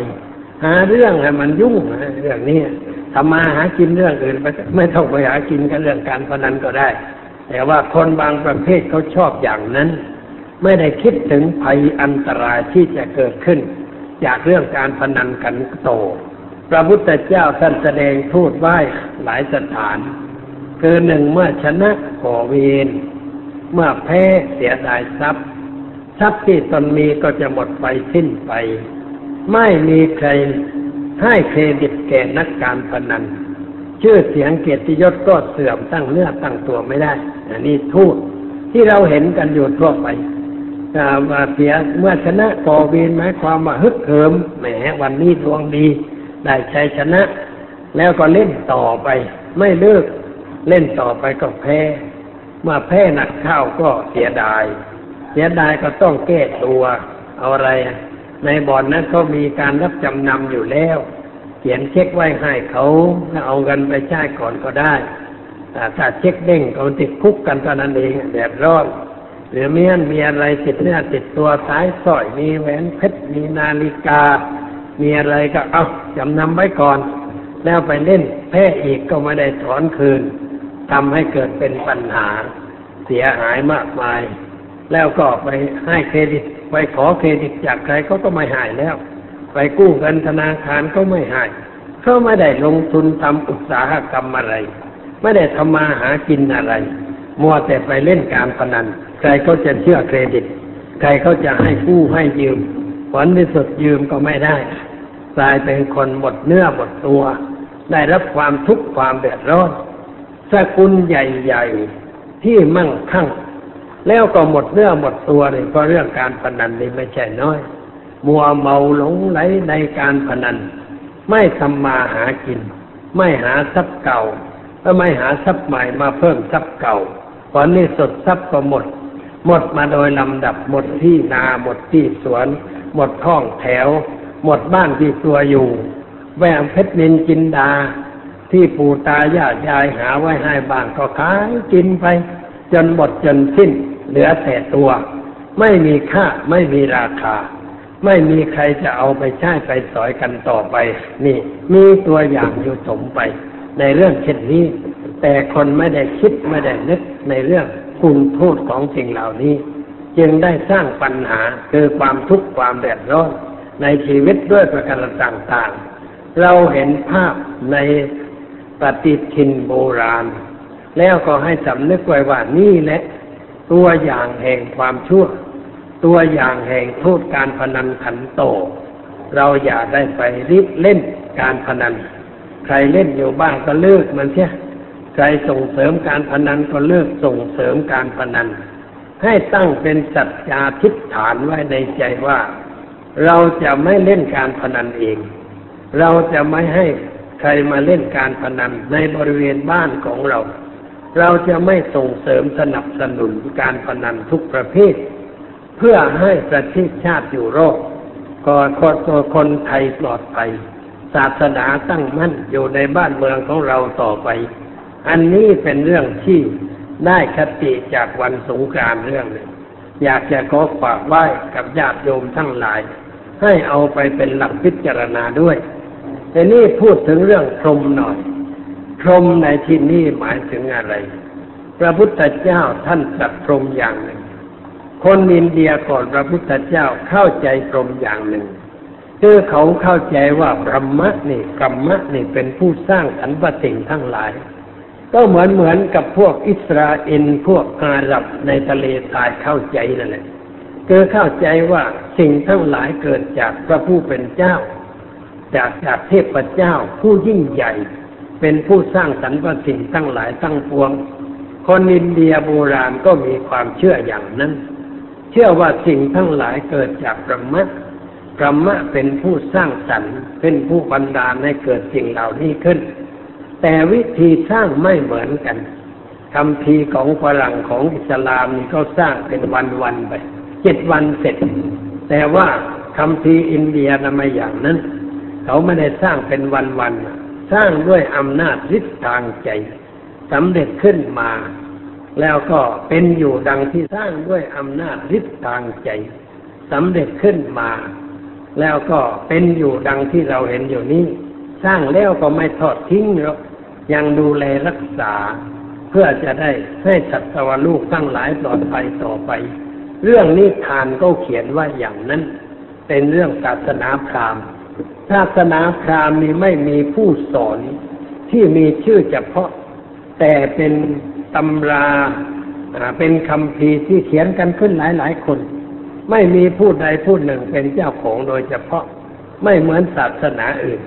หาเรื่องให้มันยุ่งเรื่องนี้ทำมาหากินเรื่องอื่นไม่ต้องไปหากินกันเรื่องการพนันก็ได้แต่ว่าคนบางประเภทเขาชอบอย่างนั้นไม่ได้คิดถึงภัยอันตรายที่จะเกิดขึ้นจากเรื่องการพนันกันโตพระพุทธเจ้าท่านแสดงโทษไว้หลายสถานคือหนึ่งเมื่อชนะก่อเวรเมื่อแพ้เสียดายทรัพย์ทรัพย์ที่ตนมีก็จะหมดไปสิ้นไปไม่มีใครให้เครดิตแก่นักการพนันชื่อเสียงเกียรติยศก็เสื่อมตั้งเนื้อตั้งตัวไม่ได้อันนี้โทษที่เราเห็นกันอยู่ทั่วไปมาเสียเมื่อชนะก่อเวรหมายความว่าฮึกเหิมแหมวันนี้ดวงดีได้ชัยชนะแล้วก็เล่นต่อไปไม่เลิกเล่นต่อไปก็แพ้มาแพ้หนักเข้าก็เสียดายเสียดายก็ต้องแก้ตัวเอาอะไรในบ่อนนั้นก็มีการรับจำนำอยู่แล้วเขียนเช็คไว้ให้เขาเอาเงินไปใช้ก่อนก็ได้ถ้าเช็คเด้งเขาติดคุกกันตอนนั้นเองแบบรอดหรือเมียนมีอะไรติดเนื้อติดตัวสายสร้อยมีแหวนเพชรมีนาฬิกามีอะไรก็เอาจำนำไว้ก่อนแล้วไปเล่นแพ้อีกก็ไม่ได้ถอนคืนทำให้เกิดเป็นปัญหาเสียหายมากมายแล้วก็ไปให้เครดิตไปขอเครดิตจากใครเขาก็ไม่ให้แล้วไปกู้เงินธนาคารก็ไม่ให้เขาไม่ได้ลงทุนทำอุตสาหกรรมอะไรไม่ได้ทำมาหากินอะไรมัวแต่ไปเล่นการพนันใครเขาจะเชื่อเครดิตใครเขาจะให้กู้ให้ยืมผลที่สุดยืมก็ไม่ได้กลายเป็นคนหมดเนื้อหมดตัวได้รับความทุกข์ความเดือดร้อนสกุลใหญ่ๆที่มั่งคั่งแล้วก็หมดเนื้อหมดตัวเลยเพราะเรื่องการพนันนี่ไม่ใช่น้อยมัวเมาหลงไหลในการพนันไม่ทำมาหากินไม่หาทรัพย์เก่าและไม่หาทรัพย์ใหม่มาเพิ่มทรัพย์เก่าผลที่สุดทรัพย์ก็หมดหมดมาโดยลำดับหมดที่นาหมดที่สวนหมดห้องแถวหมดบ้านที่ตัวอยู่แหวนเพชรนินจินดาที่ปู่ตายายยายหาไว้ให้บ้างก็ขายกินไปจนหมดจนสิ้นเหลือแต่ตัวไม่มีค่าไม่มีราคาไม่มีใครจะเอาไปใช้ไปสอยกันต่อไปนี่มีตัวอย่างอยู่สมไปในเรื่องเช่นนี้แต่คนไม่ได้คิดไม่ได้นึกในเรื่องคุณโทษของสิ่งเหล่านี้จึงได้สร้างปัญหาคือความทุกข์ความเดือดร้อนในชีวิตด้วยประการต่างๆเราเห็นภาพในปฏิทินโบราณแล้วก็ให้สำนึกไว้ว่านี่แหละตัวอย่างแห่งความชั่วตัวอย่างแห่งโทษการพนันขันโตเราอย่าได้ไปริบเล่นการพนันใครเล่นอยู่บ้างก็เลิกมันเสียใครส่งเสริมการพนันก็เลิกส่งเสริมการพนันให้ตั้งเป็นสัจจาธิษฐานไว้ในใจว่าเราจะไม่เล่นการพนันเองเราจะไม่ให้ใครมาเล่นการพนันในบริเวณบ้านของเราเราจะไม่ส่งเสริมสนับสนุนการพนันทุกประเภทเพื่อให้ประเทศชาติอยู่รอดก่อตัวคนไทยปลอดภัยศาสนาตั้งมั่นอยู่ในบ้านเมืองของเราต่อไปอันนี้เป็นเรื่องที่ ได้คติจากวันสงกรานต์เรื่องหนึ่งอยากจะขอฝากไว้กับญาติโยมทั้งหลายให้เอาไปเป็นหลักพิจารณาด้วยแต่นี่พูดถึงเรื่องพรหมหน่อยพรหมในที่นี้หมายถึงอะไรพระพุทธเจ้าท่านจัดพรหมอย่างหนึ่งคนอินเดียก่อนพระพุทธเจ้าเข้าใจพรหมอย่างหนึ่งคือเขาเข้าใจว่าบรหมะนี่กรรมะนี่เป็นผู้สร้างสรรพสิ่งทั้งหลายก็เหมือนเหมือนกับพวกอิสราเอลพวกอาหรับในทะเลทรายเข้าใจนั่นแหละคือเข้าใจว่าสิ่งทั้งหลายเกิดจากพระผู้เป็นเจ้าจากจากเทพเจ้าผู้ยิ่งใหญ่เป็นผู้สร้างสรรพสิ่งทั้งหลายทั้งปวงคนอินเดียโบราณก็มีความเชื่ออย่างนั้นเชื่อว่าสิ่งทั้งหลายเกิดจากบรหมะบรหมะเป็นผู้สร้างสรรค์เป็นผู้บันดาลให้เกิดสิ่งเหล่านี้ขึ้นแต่วิธีสร้างไม่เหมือนกันคำพีของฝรั่งของอิสลามนี่ก็สร้างเป็นวันๆไปเจ็ดวันเสร็จแต่ว่าคำพีอินเดียน่ะไม่อย่างนั้นเขาไม่ได้สร้างเป็นวันๆสร้างด้วยอำนาจฤทธิ์ทางใจสำเร็จขึ้นมาแล้วก็เป็นอยู่ดังที่สร้างด้วยอำนาจฤทธิ์ทางใจสำเร็จขึ้นมาแล้วก็เป็นอยู่ดังที่เราเห็นอยู่นี้สร้างแล้วก็ไม่ทอดทิ้งหรอกยังดูแลรักษาเพื่อจะได้ให้สัตวโลกทั้งหลายปลอดภัยต่อไปเรื่องนิทานก็เขียนว่าอย่างนั้นเป็นเรื่องศาสนาพราหมณ์ศาสนาพราหมณ์นี้ไม่มีผู้สอนที่มีชื่อเฉพาะแต่เป็นตำราเป็นคำพีที่เขียนกันขึ้นหลายๆคนไม่มีผู้ใดผู้หนึ่งเป็นเจ้าของโดยเฉพาะไม่เหมือนศาสนาอื่น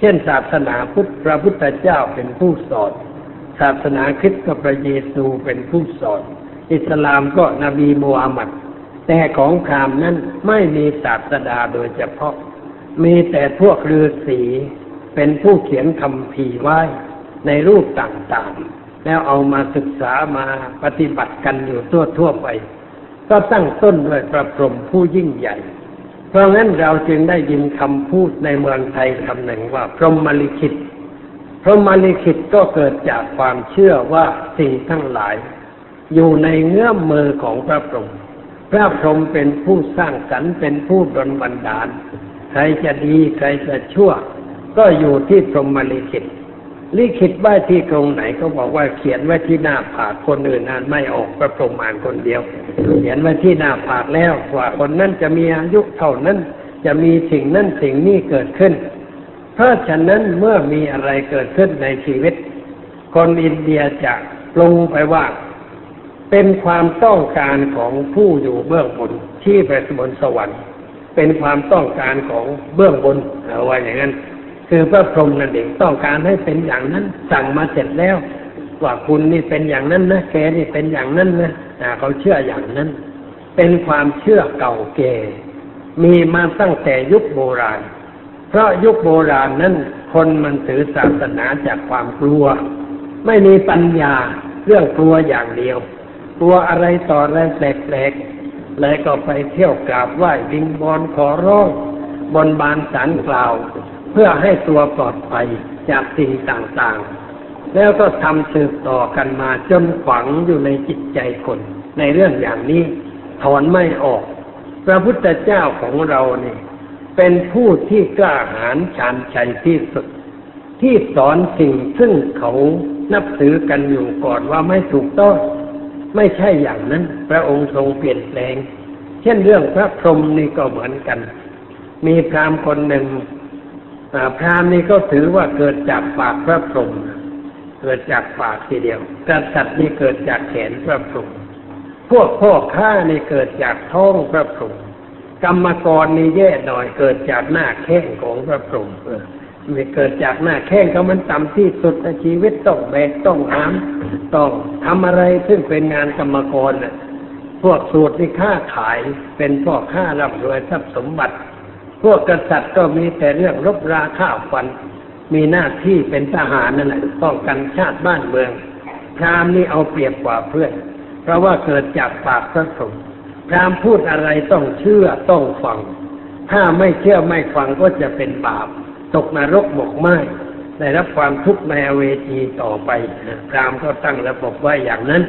เช่นศาสนาพุทธพระพุทธเจ้าเป็นผู้สอนศาสนาคริสต์ก็พระเยซูเป็นผู้สอนอิสลามก็นบีมูฮัมหมัดแต่ของพราหมณ์นั้นไม่มีศาสดาโดยเฉพาะมีแต่พวกฤาษีเป็นผู้เขียนคำพีไว้ในรูปต่างๆแล้วเอามาศึกษามาปฏิบัติกันอยู่ทั่วๆไปก็ตั้งต้นด้วยพระพรหมผู้ยิ่งใหญ่เพราะงั้นเราจึงได้ยินคำพูดในเมืองไทยคำหนึ่งว่าพรหมลิขิตพรหมลิขิตก็เกิดจากความเชื่อว่าสิ่งทั้งหลายอยู่ในเงื้อมมือของพระพรหมพระพรหมเป็นผู้สร้างสรรค์เป็นผู้ดลบันดาลใครจะดีใครจะชั่วก็อยู่ที่พรหมลิขิตลิขิตไว้ที่ตรงไหนก็บอกว่าเขียนไว้ที่หน้าผากคนอื่นนั้นไม่ออกพระพรหมอ่านคนเดียวเขียนไว้ที่หน้าผากแล้วว่าคนนั้นจะมีอายุเท่านั้นจะมีสิ่งนั้นสิ่งนี้เกิดขึ้นเพราะฉะนั้นเมื่อมีอะไรเกิดขึ้นในชีวิตคนอินเดียจะลงไปว่าเป็นความต้องการของผู้อยู่เบื้องบนที่ไปบนสวรรค์เป็นความต้องการของเบื้องบนเอาไว้อย่างนั้นคือพระพรหมนั่นเองต้องการให้เป็นอย่างนั้นสั่งมาเสร็จแล้วว่าคุณนี่เป็นอย่างนั้นนะแกนี่เป็นอย่างนั้นนะเขาเชื่ออย่างนั้นเป็นความเชื่อเก่าแก่มีมาตั้งแต่ยุคโบราณเพราะยุคโบราณนั้นคนมันถือศาสนาจากความกลัวไม่มีปัญญาเรื่องกลัวอย่างเดียวกลัวอะไรต่ออะไรแปลกๆเลยก็ไปเที่ยวกราบไหว้วิงวอนขอร้องบนบานศาลกล่าวเพื่อให้ตัวปลอดภัยจากสิ่งต่างๆแล้วก็ทำสืบต่อกันมาจนฝังอยู่ในจิตใจคนในเรื่องอย่างนี้ถอนไม่ออกพระพุทธเจ้าของเรานี่เป็นผู้ที่กล้าหาญชาญชัยที่สุดที่สอนสิ่งซึ่งเขานับถือกันอยู่ก่อนว่าไม่ถูกต้องไม่ใช่อย่างนั้นพระองค์ทรงเปลี่ยนแปลงเช่นเรื่องพระพรหมนี่ก็เหมือนกันมีพราหมณ์คนหนึ่งพราหมณ์นี่ก็ถือว่าเกิดจากปากพระพรหมเกิดจากปากทีเดียวกษัตริย์นี่เกิดจากแขนพระพรหมพวกพ่อข้านี่เกิดจากท้องพระพรหมกรรมกรนี่แย่หน่อยเกิดจากหน้าแข้งของพระพรหมไม่เกิดจากหน้าแข้งเขามันต่ำที่สุดในชีวิตต้องแบกต้องหามต้องทำอะไรซึ่งเป็นงานกรรมกรน่ะพวกสูตรนี่ค้าขายเป็นพ่อค้าร่ำรวยทรัพย์สมบัติพวกกษัตริย์ก็มีแต่เรื่องรบราฆ่าฟันมีหน้าที่เป็นทหารนั่นแหละต้องกันชาติบ้านเมืองพราหมณ์นี่เอาเปรียบกว่าเพื่อนเพราะว่าเกิดจากปากพระพรหมพราหมณ์พูดอะไรต้องเชื่อต้องฟังถ้าไม่เชื่อไม่ฟังก็จะเป็นบาปตกนรกหมกไหม้ได้รับความทุกข์ในอเวจีต่อไปพราหมณ์ก็ตั้งระบบไว้อย่างนั้น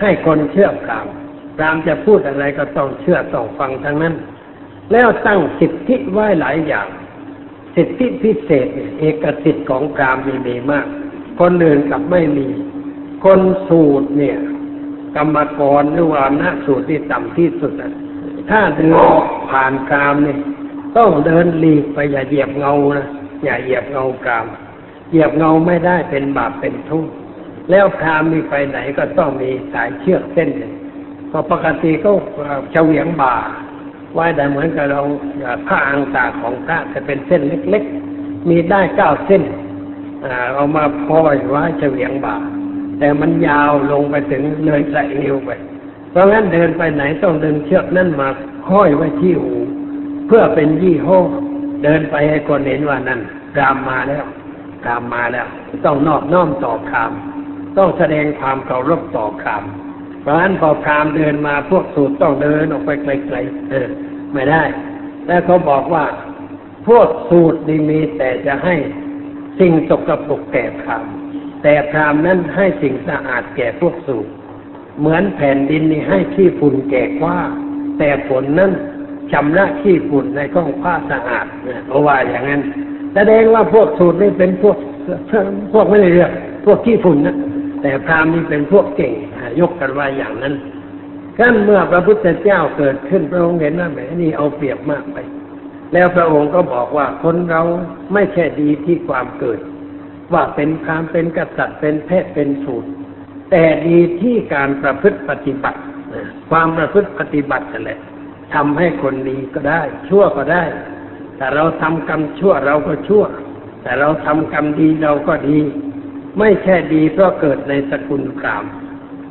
ให้คนเชื่อตามตามจะพูดอะไรก็ต้องเชื่อต้องฟังทั้งนั้นแล้วตั้งสิทธิไว้หลายอย่างสิทธิพิเศษเอกสิทธิของพราหมณ์มีมากคนอื่นกับไม่มีคนสูตรเนี่ยกรรมกรหรือว่านักสูตรที่ต่ำที่สุดถ้าเดินผ่านกรามเนี่ยต้องเดินหลีกไปอย่าเหยียบเงานะอย่าเหยียบเงากรามเหยียบเงาไม่ได้เป็นบาปเป็นทุกข์แล้วพราหมณ์มีไปไหนก็ต้องมีสายเชือกเส้นหนึ่งก็ปกติก็เฉวียงบ่าไว้แต่เหมือนกับเราผ้าอังสาของพระจะเป็นเส้นเล็กๆมีได้เก้าเส้นเอามาพอยไว้เฉวียงบ่าแต่มันยาวลงไปถึงเลยสะเอวไปเพราะงั้นเดินไปไหนต้องดึงเชือกนั่นมาห้อยไว้ที่หูเพื่อเป็นยี่ห้อเดินไปให้คนเห็นว่านั่นพราหมณ์มาแล้วพราหมณ์มาแล้วต้องนอบน้อมต่อพราหมณ์ต้องแสดงความเคารพต่อพราหมณ์เพราะฉะนั้นพอพราหมณ์เดินมาพวกสูตรต้องเดินออกไปไกลๆเออไม่ได้และเขาบอกว่าพวกสูตรนี่มีแต่จะให้สิ่งสกปรกแก่พราหมณ์แต่พราหมณ์นั้นให้สิ่งสะอาดแก่พวกสูตรเหมือนแผ่นดินนี่ให้ขี้ฝุ่นแก่กว่าแต่ฝนนั้นชำระขี้ฝุ่นในกองผ้าสะอาดเนี่ยเพราะว่าอย่างนั้นแสดงว่าพวกสูตรนี่เป็นพวกพวกไม่ได้เรื่องพวกขี้ฝุ่นนะแต่พราหมณ์นี่เป็นพวกเก่งยกกันว่าอย่างนั้นขั้นเมื่อพระพุทธเจ้าเกิดขึ้นพระองค์เห็นว่าแหมนี่เอาเปรียบมากไปแล้วพระองค์ก็บอกว่าคนเราไม่ใช่ดีที่ความเกิดว่าเป็นพราหมณ์เป็นกษัตริย์เป็นแพทย์เป็นสูตรแต่ดีที่การประพฤติปฏิบัติความประพฤติปฏิบัตินั่นแหละทำให้คนดีก็ได้ชั่วก็ได้แต่เราทำกรรมชั่วเราก็ชั่วแต่เราทำกรรมดีเราก็ดีไม่ใช่ดีเพราะเกิดในสกุลพราหมณ์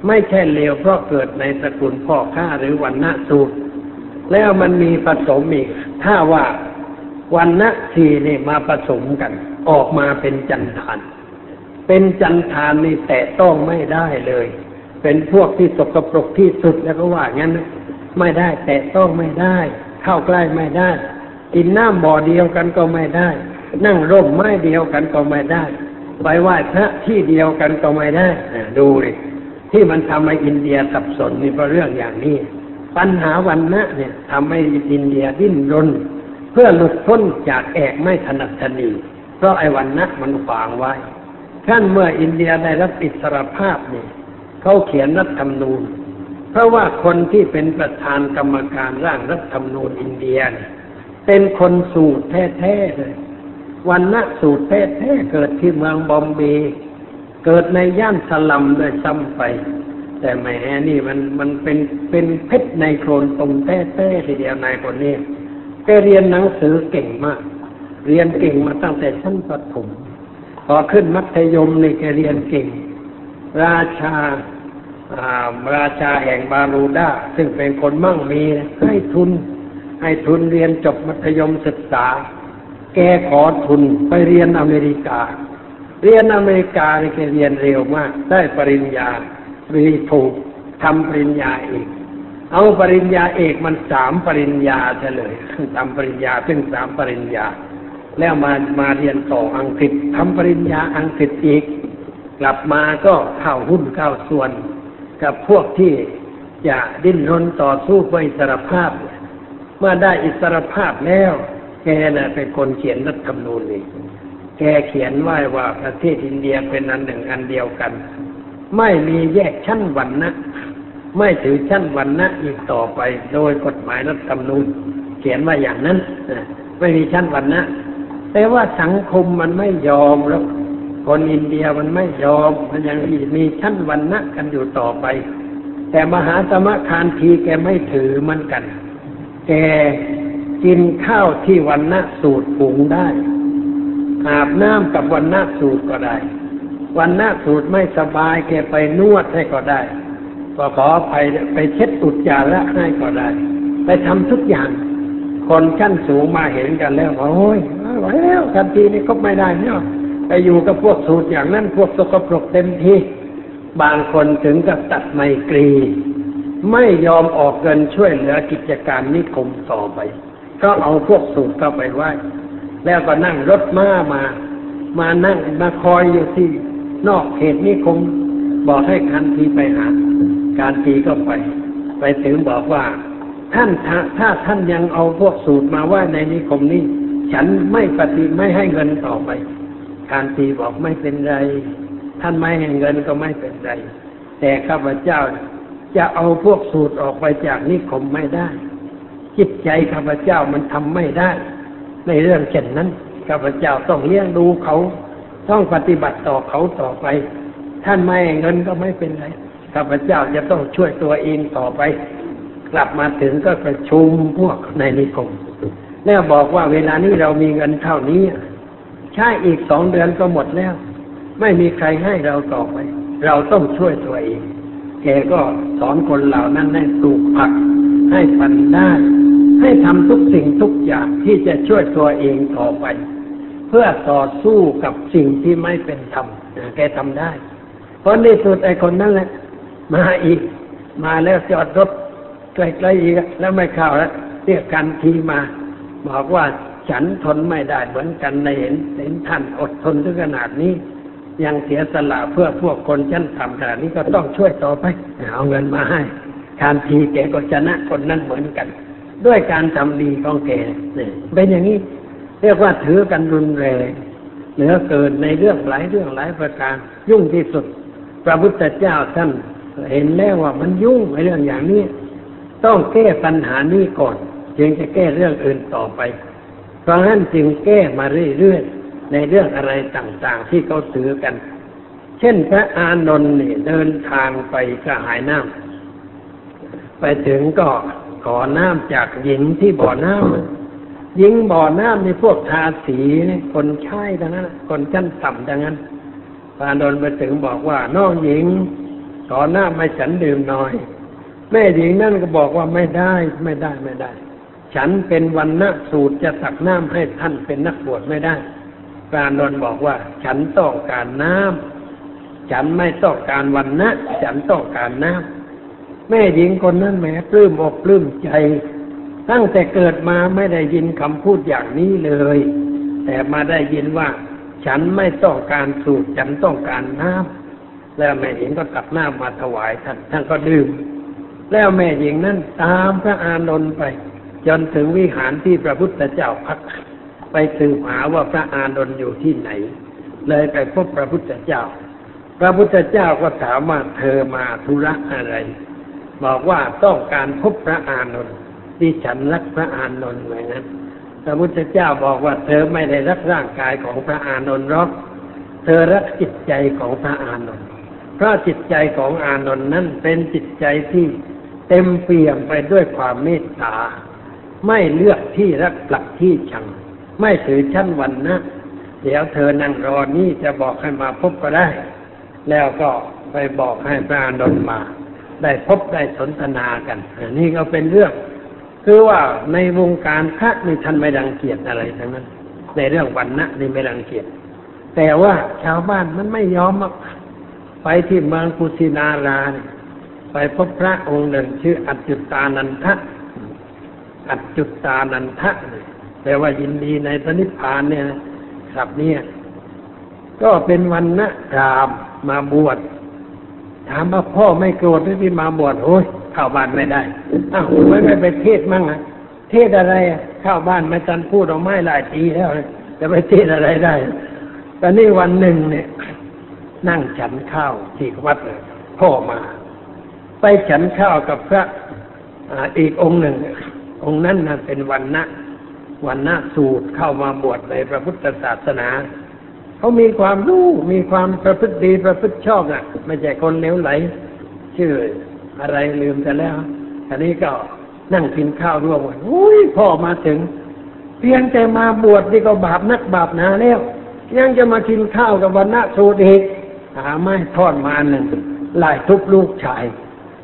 ไม่ใช่เลวเพราะเกิดในสกุลพ่อข้าหรือวรรณะสูตรแล้วมันมีผสมอีกถ้าว่าวรรณะสี่นี่มาผสมกันออกมาเป็นจันทานเป็นจันทานนี่แตะต้องไม่ได้เลยเป็นพวกที่สกปรกที่สุดแล้วก็ว่างั้นไม่ได้แตะต้องไม่ได้เข้าใกล้ไม่ได้กินน้ำบ่อเดียวกันก็ไม่ได้นั่งร่มไม้เดียวกันก็ไม่ได้ไปไหว้พระที่เดียวกันก็ไม่ได้ดูดิที่มันทำให้อินเดียสับสนนี่เพราะเรื่องอย่างนี้ปัญหาวันนะเนี่ยทำให้อินเดียดิ้นรนเพื่อหลุดพ้นจากแอกไม่ถนัดถนีเพราะไอ้วันนะมันขวางไว้ขั้นเมื่ออินเดียได้รับอิสรภาพนี่เขาเขียนรัฐธรรมนูญเพราะว่าคนที่เป็นประธานกรรมการร่างรัฐธรรมนูญอินเดียเป็นคนสูตรแท้ๆเลยวันนะสูตรแท้ๆเกิดที่เมืองบอมเบย์เกิดในย่านสลัมด้วยซ้ำไปแต่แหมนี่มันมันเป็นเป็นเพชรในโคลนตรงแท้ๆทีเดียวนายคนนี้แกเรียนหนังสือเก่งมากเรียนเก่งมาตั้งแต่ชั้นประถมพอขึ้นมัธยมนี่แกเรียนเก่งราชาราชาแห่งบารูดาซึ่งเป็นคนมั่งมีให้ทุนให้ทุนเรียนจบมัธยมศึกษาแกขอทุนไปเรียนอเมริกาเรียนอเมริกานี่แกเรียนเร็วมากได้ปริญญาตรีโททำปริญญาเอกเอาปริญญาเอกมันสามปริญญาเฉลยทำปริญญาถึงสามปริญญาแล้วมามาเรียนต่ออังกฤษทำปริญญาอังกฤษอีกกลับมาก็เข้าหุ้นเข้าส่วนกับพวกที่จะดิ้นรนต่อสู้เพื่ออิสรภาพเมื่อได้อิสรภาพแล้วแกน่ะเป็นคนเขียนรัฐธรรมนูญนี่แกเขียนไว้ว่าประเทศอินเดียเป็นอันหนึ่งอันเดียวกันไม่มีแยกชั้นวรรณะไม่ถือชั้นวรรณะอีกต่อไปโดยกฎหมายรัฐธรรมนูญเขียนว่าอย่างนั้นไม่มีชั้นวรรณะแต่ว่าสังคมมันไม่ยอมแล้วคนอินเดียมันไม่ยอมมันยังมีชั้นวรรณะกันอยู่ต่อไปแต่มหาสมคานธีแกไม่ถือมันกันแกกินข้าวที่วรรณะสูตรปรุงได้อาบน้ำกับวรรณะสูตรก็ได้วรรณะสูตรไม่สบายแกไปนวดให้ก็ได้ก็ขอไปไปเช็ดอุจจาระให้ก็ได้ไปทำทุกอย่างคนชั้นสูงมาเห็นกันแล้วว่าโอ้ยไหวแล้วทันทีนี้ก็ไม่ได้เนี่ยไปอยู่กับพวกสูตรอย่างนั้นพวกสกปรกเต็มที่บางคนถึงกับตัดไมตรีไม่ยอมออกเงินช่วยเหลือกิจการนิคมต่อไปก็เอาพวกสูตรเข้าไปไว้แล้วก็นั่งรถม้ามามานั่งมาคอยอยู่ที่นอกเขตนิคมบอกให้คันธีไปหา การตีเข้าไปไปถึงบอกว่าท่านถ้าท่านยังเอาพวกสูตรมาว่าในนิคมนี้ฉันไม่ปฏิไม่ให้เงินต่อไปการตีบอกไม่เป็นไรท่านไม่ให้เงินก็ไม่เป็นไรแต่ข้าพเจ้าจะเอาพวกสูตรออกไปจากนิคมไม่ได้จิตใจข้าพเจ้ามันทำไม่ได้ในเรื่องเช่นนั้นข้าพเจ้าต้องเลี้ยงดูเขาต้องปฏิบัติต่อเขาต่อไปท่านไม่ให้เงินก็ไม่เป็นไรข้าพเจ้าจะต้องช่วยตัวเองต่อไปกลับมาถึงก็ประชุมพวกในนิคมแล้วบอกว่าเวลานี้เรามีเงินเท่านี้ใช้อีกสองเดือนก็หมดแล้วไม่มีใครให้เราต่อไปเราต้องช่วยตัวเองแกก็สอนคนเหล่านั้นให้ปลูกผักให้ปันได้ให้ทำทุกสิ่งทุกอย่างที่จะช่วยตัวเองต่อไปเพื่อต่อสู้กับสิ่งที่ไม่เป็นธรรมแกทำได้เพราะในสุดไอ้คนนั้นแหละมาอีกมาแล้วจอดรถใกล้ๆอีกแล้วไม่เข้าแล้วเรียกกันทีมาบอกว่าฉันทนไม่ได้เหมือนกันในเห็นเห็นท่านอดทนถึงขนาดนี้ยังเสียสละเพื่อพวกคนชั้นต่ำขนาดนี้ก็ต้องช่วยต่อไปเอาเงินมาให้การทีแกก็ชนะคนนั้นเหมือนกันด้วยการทำดีของแกเป็นอย่างนี้เรียกว่าถือกันรุนแรงเหนือเกินในเรื่องหลายเรื่องหลายประการยุ่งที่สุดพระพุทธเจ้าท่านเห็นแล้วว่ามันยุ่งในเรื่องอย่างนี้ต้องแก้ปัญหานี้ก่อนจึงจะแก้เรื่องอื่นต่อไปเพราะฉะนั้นจึงแก้มาเรื่อยๆในเรื่องอะไรต่างๆที่เขาถือกันเช่นพระอานนท์นี่เดินทางไปกระหายน้ำไปถึงก็ขอน้ำจากหญิงที่บ่อน้ำหญิงบ่อน้ำในพวกทาสีนี่คนใช้ดังนั้นคนชั้นต่ำดังนั้นพระอานนท์ไปถึงบอกว่าน้องหญิงขอน้ำให้ฉันดื่มหน่อยแม่หญิงนั่นก็บอกว่าไม่ได้ไม่ได้ไม่ได้ฉันเป็นวันณะสูตรจะตักน้ำให้ท่านเป็นนักบวชไม่ได้พระอานนท์บอกว่าฉันต้องการน้ำฉันไม่ต้องการวันณะฉันต้องการน้ำแม่หญิงคนนั้นแหมปลื้มอกปลื้มใจตั้งแต่เกิดมาไม่ได้ยินคำพูดอย่างนี้เลยแต่มาได้ยินว่าฉันไม่ต้องการสูตรฉันต้องการน้ำแล้วแม่หญิงก็ตักน้ำมาถวายท่านท่านก็ดื่มแล้วแม่หญิงนั้นตามพระอานนท์ไปจนถึงวิหารที่พระพุทธเจ้าพักไปสืบหาว่าพระอานนท์อยู่ที่ไหนเลยไปพบพระพุทธเจ้าพระพุทธเจ้าก็ถามว่าเธอมาธุระอะไรบอกว่าต้องการพบพระอานนท์ที่ฉันรักพระอานนท์ไว้นะพระพุทธเจ้าบอกว่าเธอไม่ได้รักร่างกายของพระอานนท์หรอกเธอรักจิตใจของพระอานนท์เพราะจิตใจของอานนท์นั้นเป็นจิตใจที่เต็มเปี่ยมไปด้วยความเมตตาไม่เลือกที่รักหลักที่ชังไม่ถือชั้นวรรณะเดี๋ยวเธอนั่งรอนี่จะบอกให้มาพบก็ได้แล้วก็ไปบอกให้พระอานนท์มาได้พบได้สนทนากันนี่ก็เป็นเรื่องคือว่าในวงการพระนี่ท่านไม่รังเกียจอะไรทั้งนั้นในเรื่องวรรณะนี่ไม่รังเกียจแต่ว่าชาวบ้านมันไม่ยอมไปที่เมืองกุสินาราไปพบพระองค์หนึ่งชื่ออัจจุตานันทะอัจจุตานันทะแปลว่ายินดีในพระนิพพานเนี่ยครับเนี่ยก็เป็นวันนะพราหมณ์มาบวชถามว่าพ่อไม่โกรธที่มาบวชโอ้ยเข้าบ้านไม่ได้อ้าวไม่ไม่ไปเทศมั่งนะเทศอะไรเข้าบ้านไม่ทันพูดออกไม้หลายทีแล้วจะไปเทศอะไรได้แต่นี่วันหนึ่งเนี่ยนั่งฉันข้าวที่วัดเลยพ่อมาไปฉันข้าวกับพระ อ, อีกองค์หนึ่งองค์นั้นนะเป็นวรรณะวรรณะสูตรเข้ามาบวชในพระพุทธศาสนาเขามีความรู้มีความประพฤติดีประพฤติชอบน่ะไม่ใช่คนเลวไหลชื่ออะไรลืมกันแล้วอันนี้ก็นั่งกินข้าวร่วมกันอุ้ยพ่อมาถึงเพียงแต่มาบวชนี่ก็บาปนักบาปหนาแล้วยังจะมากินข้าวกับวรรณะสูตรอีกหาไม้ทอดมาหนึ่งไล่ทุบลูกชาย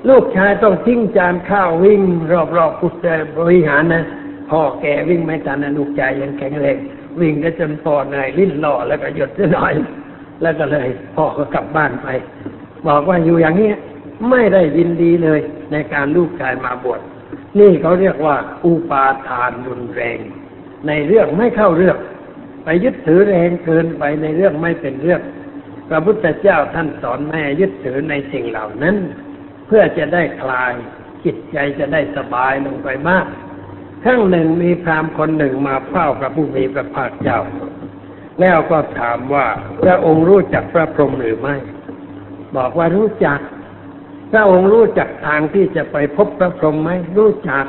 ลูกชายต้องทิ้งจานข้าววิ่งรอบๆกุฏิบริหารนะพ่อแกวิ่งไม่ทันนะลูกชายยังแข็งแรงวิ่งได้จนพอเหนื่อยลิ้นหล่อแล้วก็หยุดนิดหน่อยแล้วก็เลยพ่อก็กลับบ้านไปบอกว่าอยู่อย่างนี้ไม่ได้ยินดีเลยในการลูกชายมาบวชนี่เขาเรียกว่าอุปาทานรุนแรงในเรื่องไม่เข้าเรื่องไปยึดถือแรงเกินไปในเรื่องไม่เป็นเรื่องพระพุทธเจ้าท่านสอนไม่ยึดถือในสิ่งเหล่านั้น เพื่อจะได้คลายจิตใจจะได้สบายลงไปมากครั้งหนึ่งมีพราหมณ์คนหนึ่งมาเฝ้าพระผู้มีพระภาคเจ้าแล้วก็ถามว่าพระองค์รู้จักพระพรหมหรือไม่บอกว่ารู้จักพระองค์รู้จักทางที่จะไปพบพระพรหมไหมรู้จัก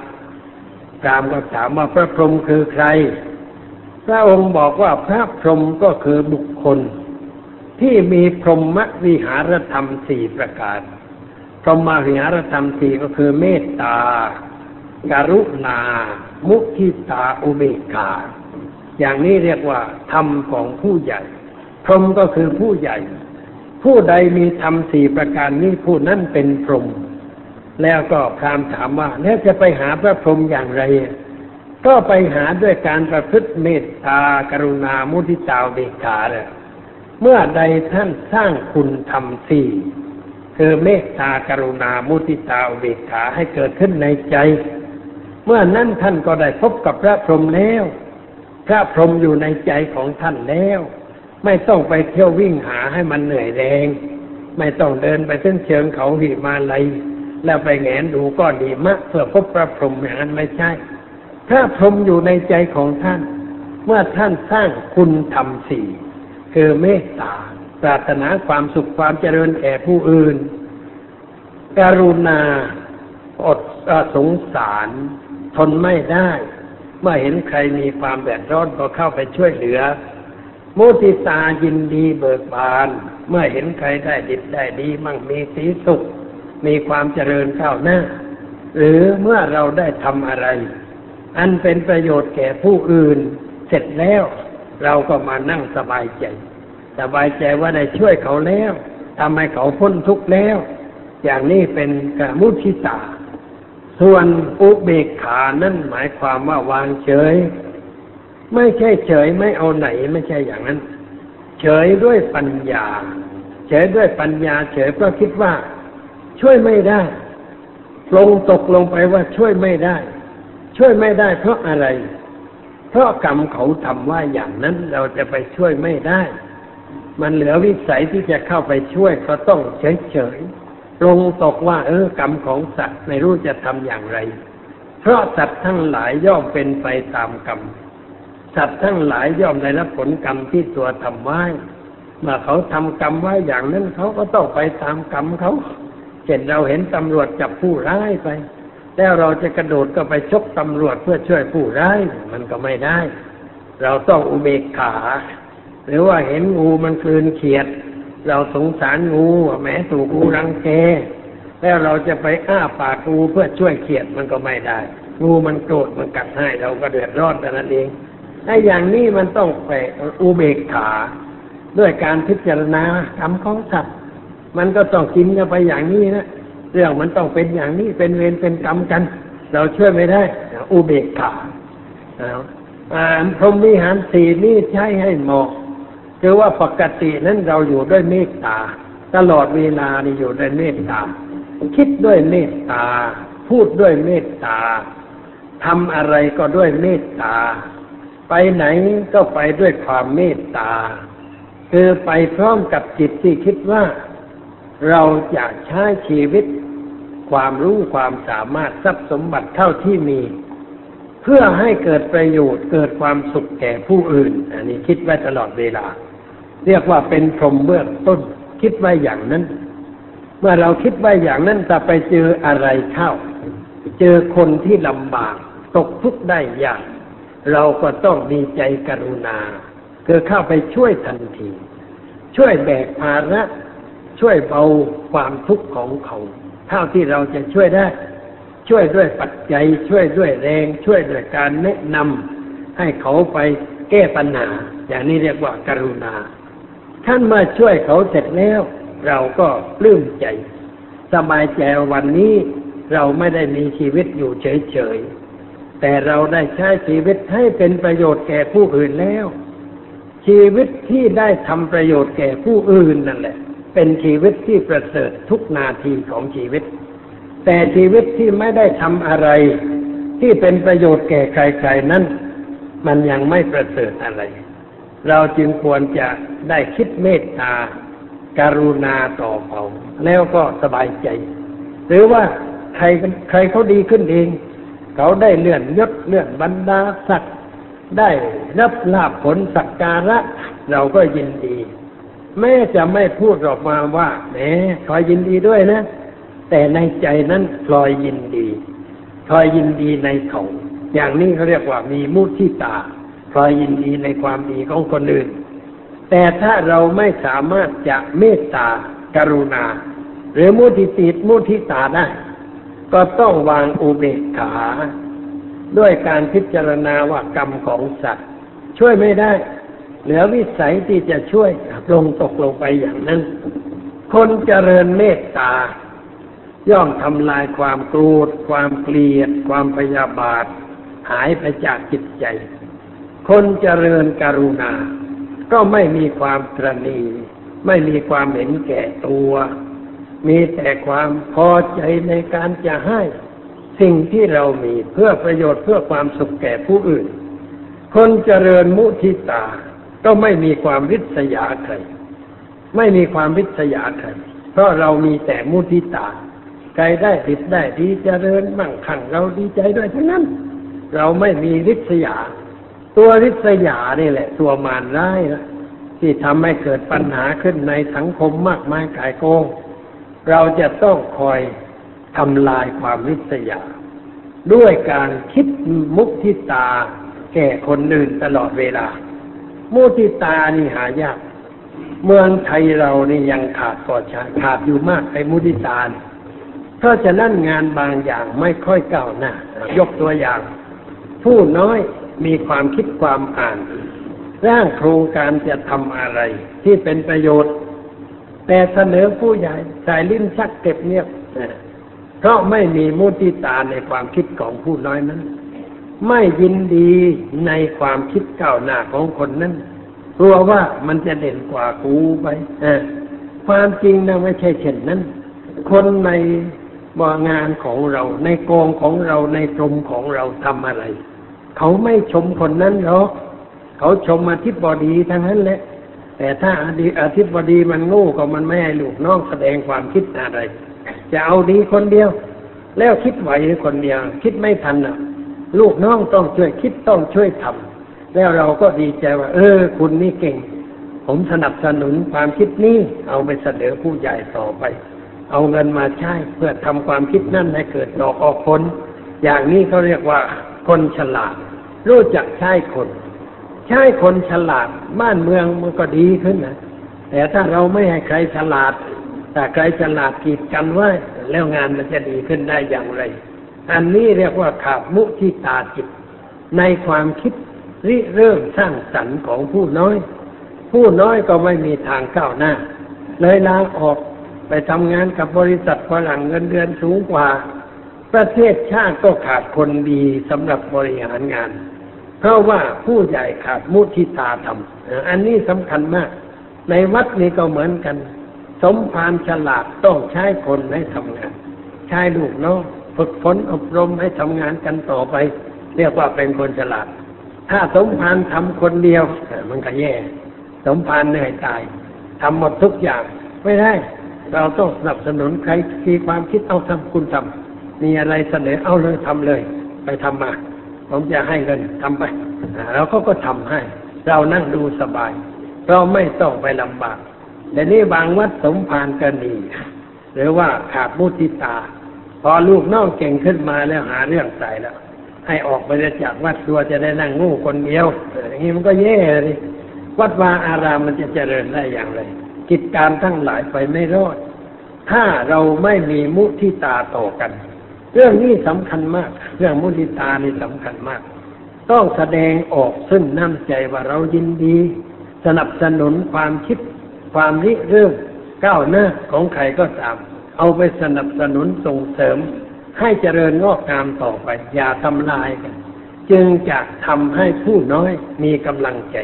พราหมณ์ก็ถามว่าพระพรหมคือใครพระองค์บอกว่าพระพรหมก็คือบุคคลที่มีพรหมวิหารธรรมสี่ประการพรหมวิหารธรรมสี่ก็คือเมตตากรุณามุทิตาอุเบกขาอย่างนี้เรียกว่าธรรมของผู้ใหญ่พรหมก็คือผู้ใหญ่ผู้ใดมีธรรมสี่ประการนี้ผู้นั้นเป็นพรหมแล้วก็พราหมณ์ถามว่าแล้วจะไปหาพระพรหมอย่างไรก็ไปหาด้วยการประพฤติเมตตากรุณามุทิตาอุเบกขาเนี่ยเมื่อใดท่านสร้างคุณธรรมสี่คือเมตตากรุณามุทิตาอุเบกขาให้เกิดขึ้นในใจเมื่อนั้นท่านก็ได้พบกับพระพรหมแล้วพระพรหมอยู่ในใจของท่านแล้วไม่ต้องไปเที่ยววิ่งหาให้มันเหนื่อยแรงไม่ต้องเดินไปเส้นเชิงเขาหิมาลัยแล้วไปแงนดูก็ดีมากเพื่อพบพระพรหมอย่างนั้นไม่ใช่พระพรหมอยู่ในใจของท่านเมื่อท่านสร้างคุณธรรมสี่คือเมตตาปรารถนาความสุขความเจริญแก่ผู้อื่นกรุณาอดสงสารทนไม่ได้เมื่อเห็นใครมีความเดือดร้อนก็เข้าไปช่วยเหลือมุทิตายินดีเบิกบานเมื่อเห็นใครได้ดีได้ดีมั่งมีสีสุขมีความเจริญก้าวหน้าหรือเมื่อเราได้ทำอะไรอันเป็นประโยชน์แก่ผู้อื่นเสร็จแล้วเราก็มานั่งสบายใจสบายใจว่าได้ช่วยเขาแล้วทำให้เขาพ้นทุกข์แล้วอย่างนี้เป็นกมุทิตาส่วนอุเบกขานั่นหมายความว่าวางเฉยไม่ใช่เฉยไม่เอาไหนไม่ใช่อย่างนั้นเฉยด้วยปัญญาเฉยด้วยปัญญาเฉยเพราะคิดว่าช่วยไม่ได้ลงตกลงไปว่าช่วยไม่ได้ช่วยไม่ได้เพราะอะไรเพราะกรรมเขาทำว่าอย่างนั้นเราจะไปช่วยไม่ได้มันเหลือวิสัยที่จะเข้าไปช่วยก็ต้องเฉยเฉยลงตกว่าเออกรรมของสัตว์ไม่รู้จะทำอย่างไรเพราะสัตว์ทั้งหลายย่อมเป็นไปตามกรรมสัตว์ทั้งหลายย่อมได้รับผลกรรมที่ตัวทำไว้เมื่อเขาทำกรรมไว้อย่างนั้นเขาก็ต้องไปตามกรรมเขาเช่นเราเห็นตำรวจจับผู้ร้ายไปแล้วเราจะกระโดดก็ไปชกตำรวจเพื่อช่วยผู้ร้ายมันก็ไม่ได้เราต้องอุเบกขาหรือว่าเห็นงูมันกลืนเขียดเราสงสารงูแม้ถูกงูรังแกแล้วเราจะไปอ้าปากงูเพื่อช่วยเขียดมันก็ไม่ได้งูมันโกรธมันกัดให้เราก็เดือดร้อนแต่นั้นเองไอ้อย่างนี้มันต้องแฝงอุเบกขาด้วยการพิจารณากรรมของสัตว์มันก็ต้องกินกันไปอย่างนี้นะเรื่องมันต้องเป็นอย่างนี้เป็นเวรเป็นกรรมกันเราช่วยไม่ได้อุเบกขาพรหมวิหารสี่นี่ใช้ให้เหมาะคือว่าปกตินั้นเราอยู่ด้วยเมตตาตลอดเวลานี่อยู่ด้วยเมตตาคิดด้วยเมตตาพูดด้วยเมตตาทำอะไรก็ด้วยเมตตาไปไหนก็ไปด้วยความเมตตาคือไปพร้อมกับจิตที่คิดว่าเราอยากใช้ชีวิตความรู้ความสามารถทรัพย์สมบัติเท่าที่มีเพื่อให้เกิดประโยชน์เกิดความสุขแก่ผู้อื่นอันนี้คิดไว้ตลอดเวลาเรียกว่าเป็นพรหมเบื้องต้นคิดไว้อย่างนั้นเมื่อเราคิดไว้อย่างนั้นจะไปเจออะไรเข้าเจอคนที่ลำบากตกทุกข์ได้ยากเราก็ต้องมีใจกรุณาคือเข้าไปช่วยทันทีช่วยแบกภาระช่วยเบาความทุกข์ของเขาเท่าที่เราจะช่วยได้ช่วยด้วยปัจจัยช่วยด้วยแรงช่วยด้วยการแนะนำให้เขาไปแก้ปัญหาอย่างนี้เรียกว่ากรุณาท่านมาช่วยเขาเสร็จแล้วเราก็ปลื้มใจสบายใจวันนี้เราไม่ได้มีชีวิตอยู่เฉยๆแต่เราได้ใช้ชีวิตให้เป็นประโยชน์แก่ผู้อื่นแล้วชีวิตที่ได้ทำประโยชน์แก่ผู้อื่นนั่นแหละเป็นชีวิตที่ประเสริฐทุกนาทีของชีวิตแต่ชีวิตที่ไม่ได้ทำอะไรที่เป็นประโยชน์แก่ใครๆนั้นมันยังไม่ประเสริฐอะไรเราจึงควรจะได้คิดเมตตากรุณาต่อเขาแล้วก็สบายใจ หรือว่าใครใครเขาดีขึ้นเองเขาได้เลื่อนยศเลื่อนบรรดาศักดิ์ได้รับลาภผลสักการะเราก็ยินดีแม้จะไม่พูดออกมาว่าแหมคอยยินดีด้วยนะแต่ในใจนั้นคอยยินดีคอยยินดีในเขาอย่างนี้เขาเรียกว่ามีมุทิตาคอยยินดีในความดีของคนอื่นแต่ถ้าเราไม่สามารถจะเมตตากรุณาหรือมุทิติมุทิตาได้ก็ต้องวางอุเบกขาด้วยการพิจารณาว่ากรรมของสัตว์ช่วยไม่ได้เหลือวิสัยที่จะช่วยลงตกลงไปอย่างนั้นคนเจริญเมตตาย่อมทำลายความโกรธความเกลียดความพยาบาทหายไปจากจิตใจคนเจริญกรุณาก็ไม่มีความตระหนี่ไม่มีความเห็นแก่ตัวมีแต่ความพอใจในการจะให้สิ่งที่เรามีเพื่อประโยชน์เพื่อความสุขแก่ผู้อื่นคนเจริญมุทิตาก็ไม่มีความริษยาใครไม่มีความริษยาใครเพราะเรามีแต่มุทิตาใครได้ผิดได้ดีเจริญมั่งคั่งเราดีใจด้วยทั้งนั้นเราไม่มีริษยาตัวริษยานี่แหละตัวมารร้ายนะที่ทำให้เกิดปัญหาขึ้นในสังคมมากมายกายโกงเราจะต้องคอยทำลายความริษยาด้วยการคิดมุทิตาแก่คนอื่นตลอดเวลามุทิตานี่หายากเมืองไทยเรานี่ยังขาดก่อขาดอยู่มากในมุทิตาเพราะฉะนั้นงานบางอย่างไม่ค่อยก้าวหน้ายกตัวอย่างผู้น้อยมีความคิดความอ่านร่างโครงการจะทำอะไรที่เป็นประโยชน์แต่เสนอผู้ใหญ่สายลิ้นชักเก็บเงียบเพราะไม่มีมุทิตาในความคิดของผู้น้อยนั้นไม่ยินดีในความคิดก้าวหน้าของคนนั้นกลัวว่ามันจะเด่นกว่ากูไปความจริงนะไม่ใช่เช่นนั้นคนในบ่องานของเราในกองของเราในกรมของเราทำอะไรเขาไม่ชมคนนั้นหรอกเขาชมอธิบดีทั้งนั้นแหละแต่ถ้าอธิบดีมันโง่ก็มันไม่ให้ลูกน้องแสดงความคิดอะไรจะเอาดีคนเดียวแล้วคิดไหวคนเดียวคิดไม่ทันอ่ะลูกน้องต้องช่วยคิดต้องช่วยทำแล้วเราก็ดีใจว่าเออคุณนี่เก่งผมสนับสนุนความคิดนี้เอาไปเสนอผู้ใหญ่ต่อไปเอาเงินมาใช้เพื่อทำความคิดนั่นให้เกิดดอกออกผลอย่างนี้เขาเรียกว่าคนฉลาดรู้จักใช้คนใช้คนฉลาดบ้านเมืองมันก็ดีขึ้นนะแต่ถ้าเราไม่ให้ใครฉลาดแต่ใครฉลาดกีดกันไว้แล้วงานมันจะดีขึ้นได้อย่างไรอันนี้เรียกว่าขาดมุทิตาจิตในความคิดริเริ่มสร้างสรรค์ของผู้น้อยผู้น้อยก็ไม่มีทางก้าวหน้าเลยลาออกไปทำงานกับบริษัทฝรั่งเงินเดือนสูงกว่าประเทศชาติก็ขาดคนดีสำหรับบริหารงานเพราะว่าผู้ใหญ่ขาดมุทิตาธรรมอันนี้สำคัญมากในวัดนี้ก็เหมือนกันสมภารฉลาดต้องใช้คนให้ทำงานใช้ลูกน้องฝึกฝนอบรมให้ทำงานกันต่อไปเรียกว่าเป็นคนฉลาดถ้าสมภารทำคนเดียวมันก็แย่สมภารเหนื่อยตายทำหมดทุกอย่างไม่ได้เราต้องสนับสนุนใครมีความคิดเอาทำคุณทำมีอะไรเสนอเอาเลยทำเลยไปทำมาผมจะให้เงินทำไปเราก็ก็ทำให้เรานั่งดูสบายเราไม่ต้องไปลำบากแต่นี่บางวัดสมภารก็ดีหรือว่าขาดมุทิตาพอลูกน้องเก่งขึ้นมาแล้วหาเรื่องใส่แล้วให้ออกไปจากวัดตัวจะได้นั่งงูคนเดียวอย่างนี้มันก็แย่เลยวัดวาอารามมันจะเจริญได้อย่างไรกิจการทั้งหลายไปไม่รอดถ้าเราไม่มีมุทิตาต่อกันเรื่องนี้สำคัญมากเรื่องมุทิตานี่สำคัญมากต้องแสดงออกซึ่งน้ำใจว่าเรายินดีสนับสนุนความคิดความริเริ่มก้าวหน้าของใครก็ตามเอาไปสนับสนุนส่งเสริมให้เจริญงอกงามต่อไปอย่าทำลายกันจึงจะทำให้ผู้น้อยมีกำลังใจ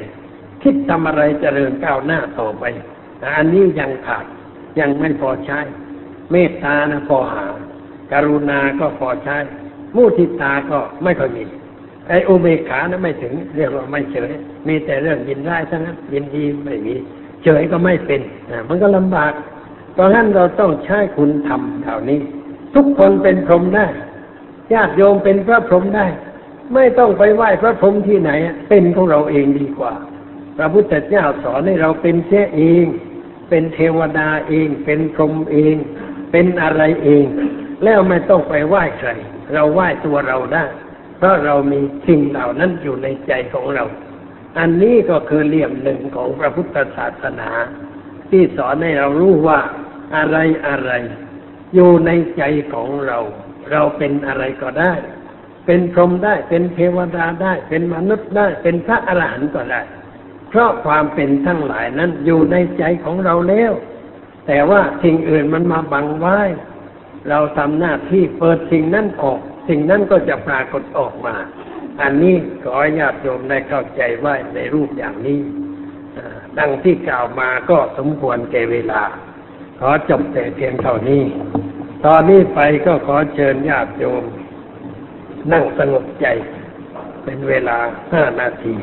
คิดทำอะไรเจริญก้าวหน้าต่อไปอันนี้ยังขาดยังไม่พอใช้เมตตานะพอหากรุณาก็พอใช้มุทิตาก็ไม่ค่อยมีไอ้อุเบกขานะไม่ถึงเรียกว่าไม่เฉยมีแต่เรื่องยินร้ายซะนะยินดีไม่มีเฉยก็ไม่เป็นมันก็ลำบากเพราะฉะนั้นเราต้องใช้คุณธรรมเหล่านี้ ทุกคนเป็นพรหมได้ญาติโยมเป็นพระพรหมได้ไม่ต้องไปไหว้พระพรหมที่ไหนเป็นของเราเองดีกว่าพระพุทธเจ้าสอนให้เราเป็นเสียเองเป็นเทวดาเองเป็นพรหมเองเป็นอะไรเองแล้วไม่ต้องไปไหว้ใครเราไหว้ตัวเราได้เพราะเรามีสิ่งเหล่านั้นอยู่ในใจของเราอันนี้ก็คือเหลี่ยมหนึ่งของพระพุทธศาสนาที่สอนให้เรารู้ว่าอะไรอะไรอยู่ในใจของเราเราเป็นอะไรก็ได้เป็นพรหมได้เป็นเทวดาได้เป็นมนุษย์ได้เป็นพระอรหันต์ก็ได้เพราะความเป็นทั้งหลายนั้นอยู่ในใจของเราแล้วแต่ว่าสิ่งอื่นมันมาบังไว้เราทำหน้าที่เปิดสิ่งนั้นออกสิ่งนั้นก็จะปรากฏออกมาอันนี้ขอญาติโยมได้เข้าใจไว้ในรูปอย่างนี้ดังที่กล่าวมาก็สมควรแก่เวลาขอจบแต่เพียงเท่านี้ตอนนี้ไปก็ขอเชิญญาติโยมนั่งสงบใจเป็นเวลาห้านาที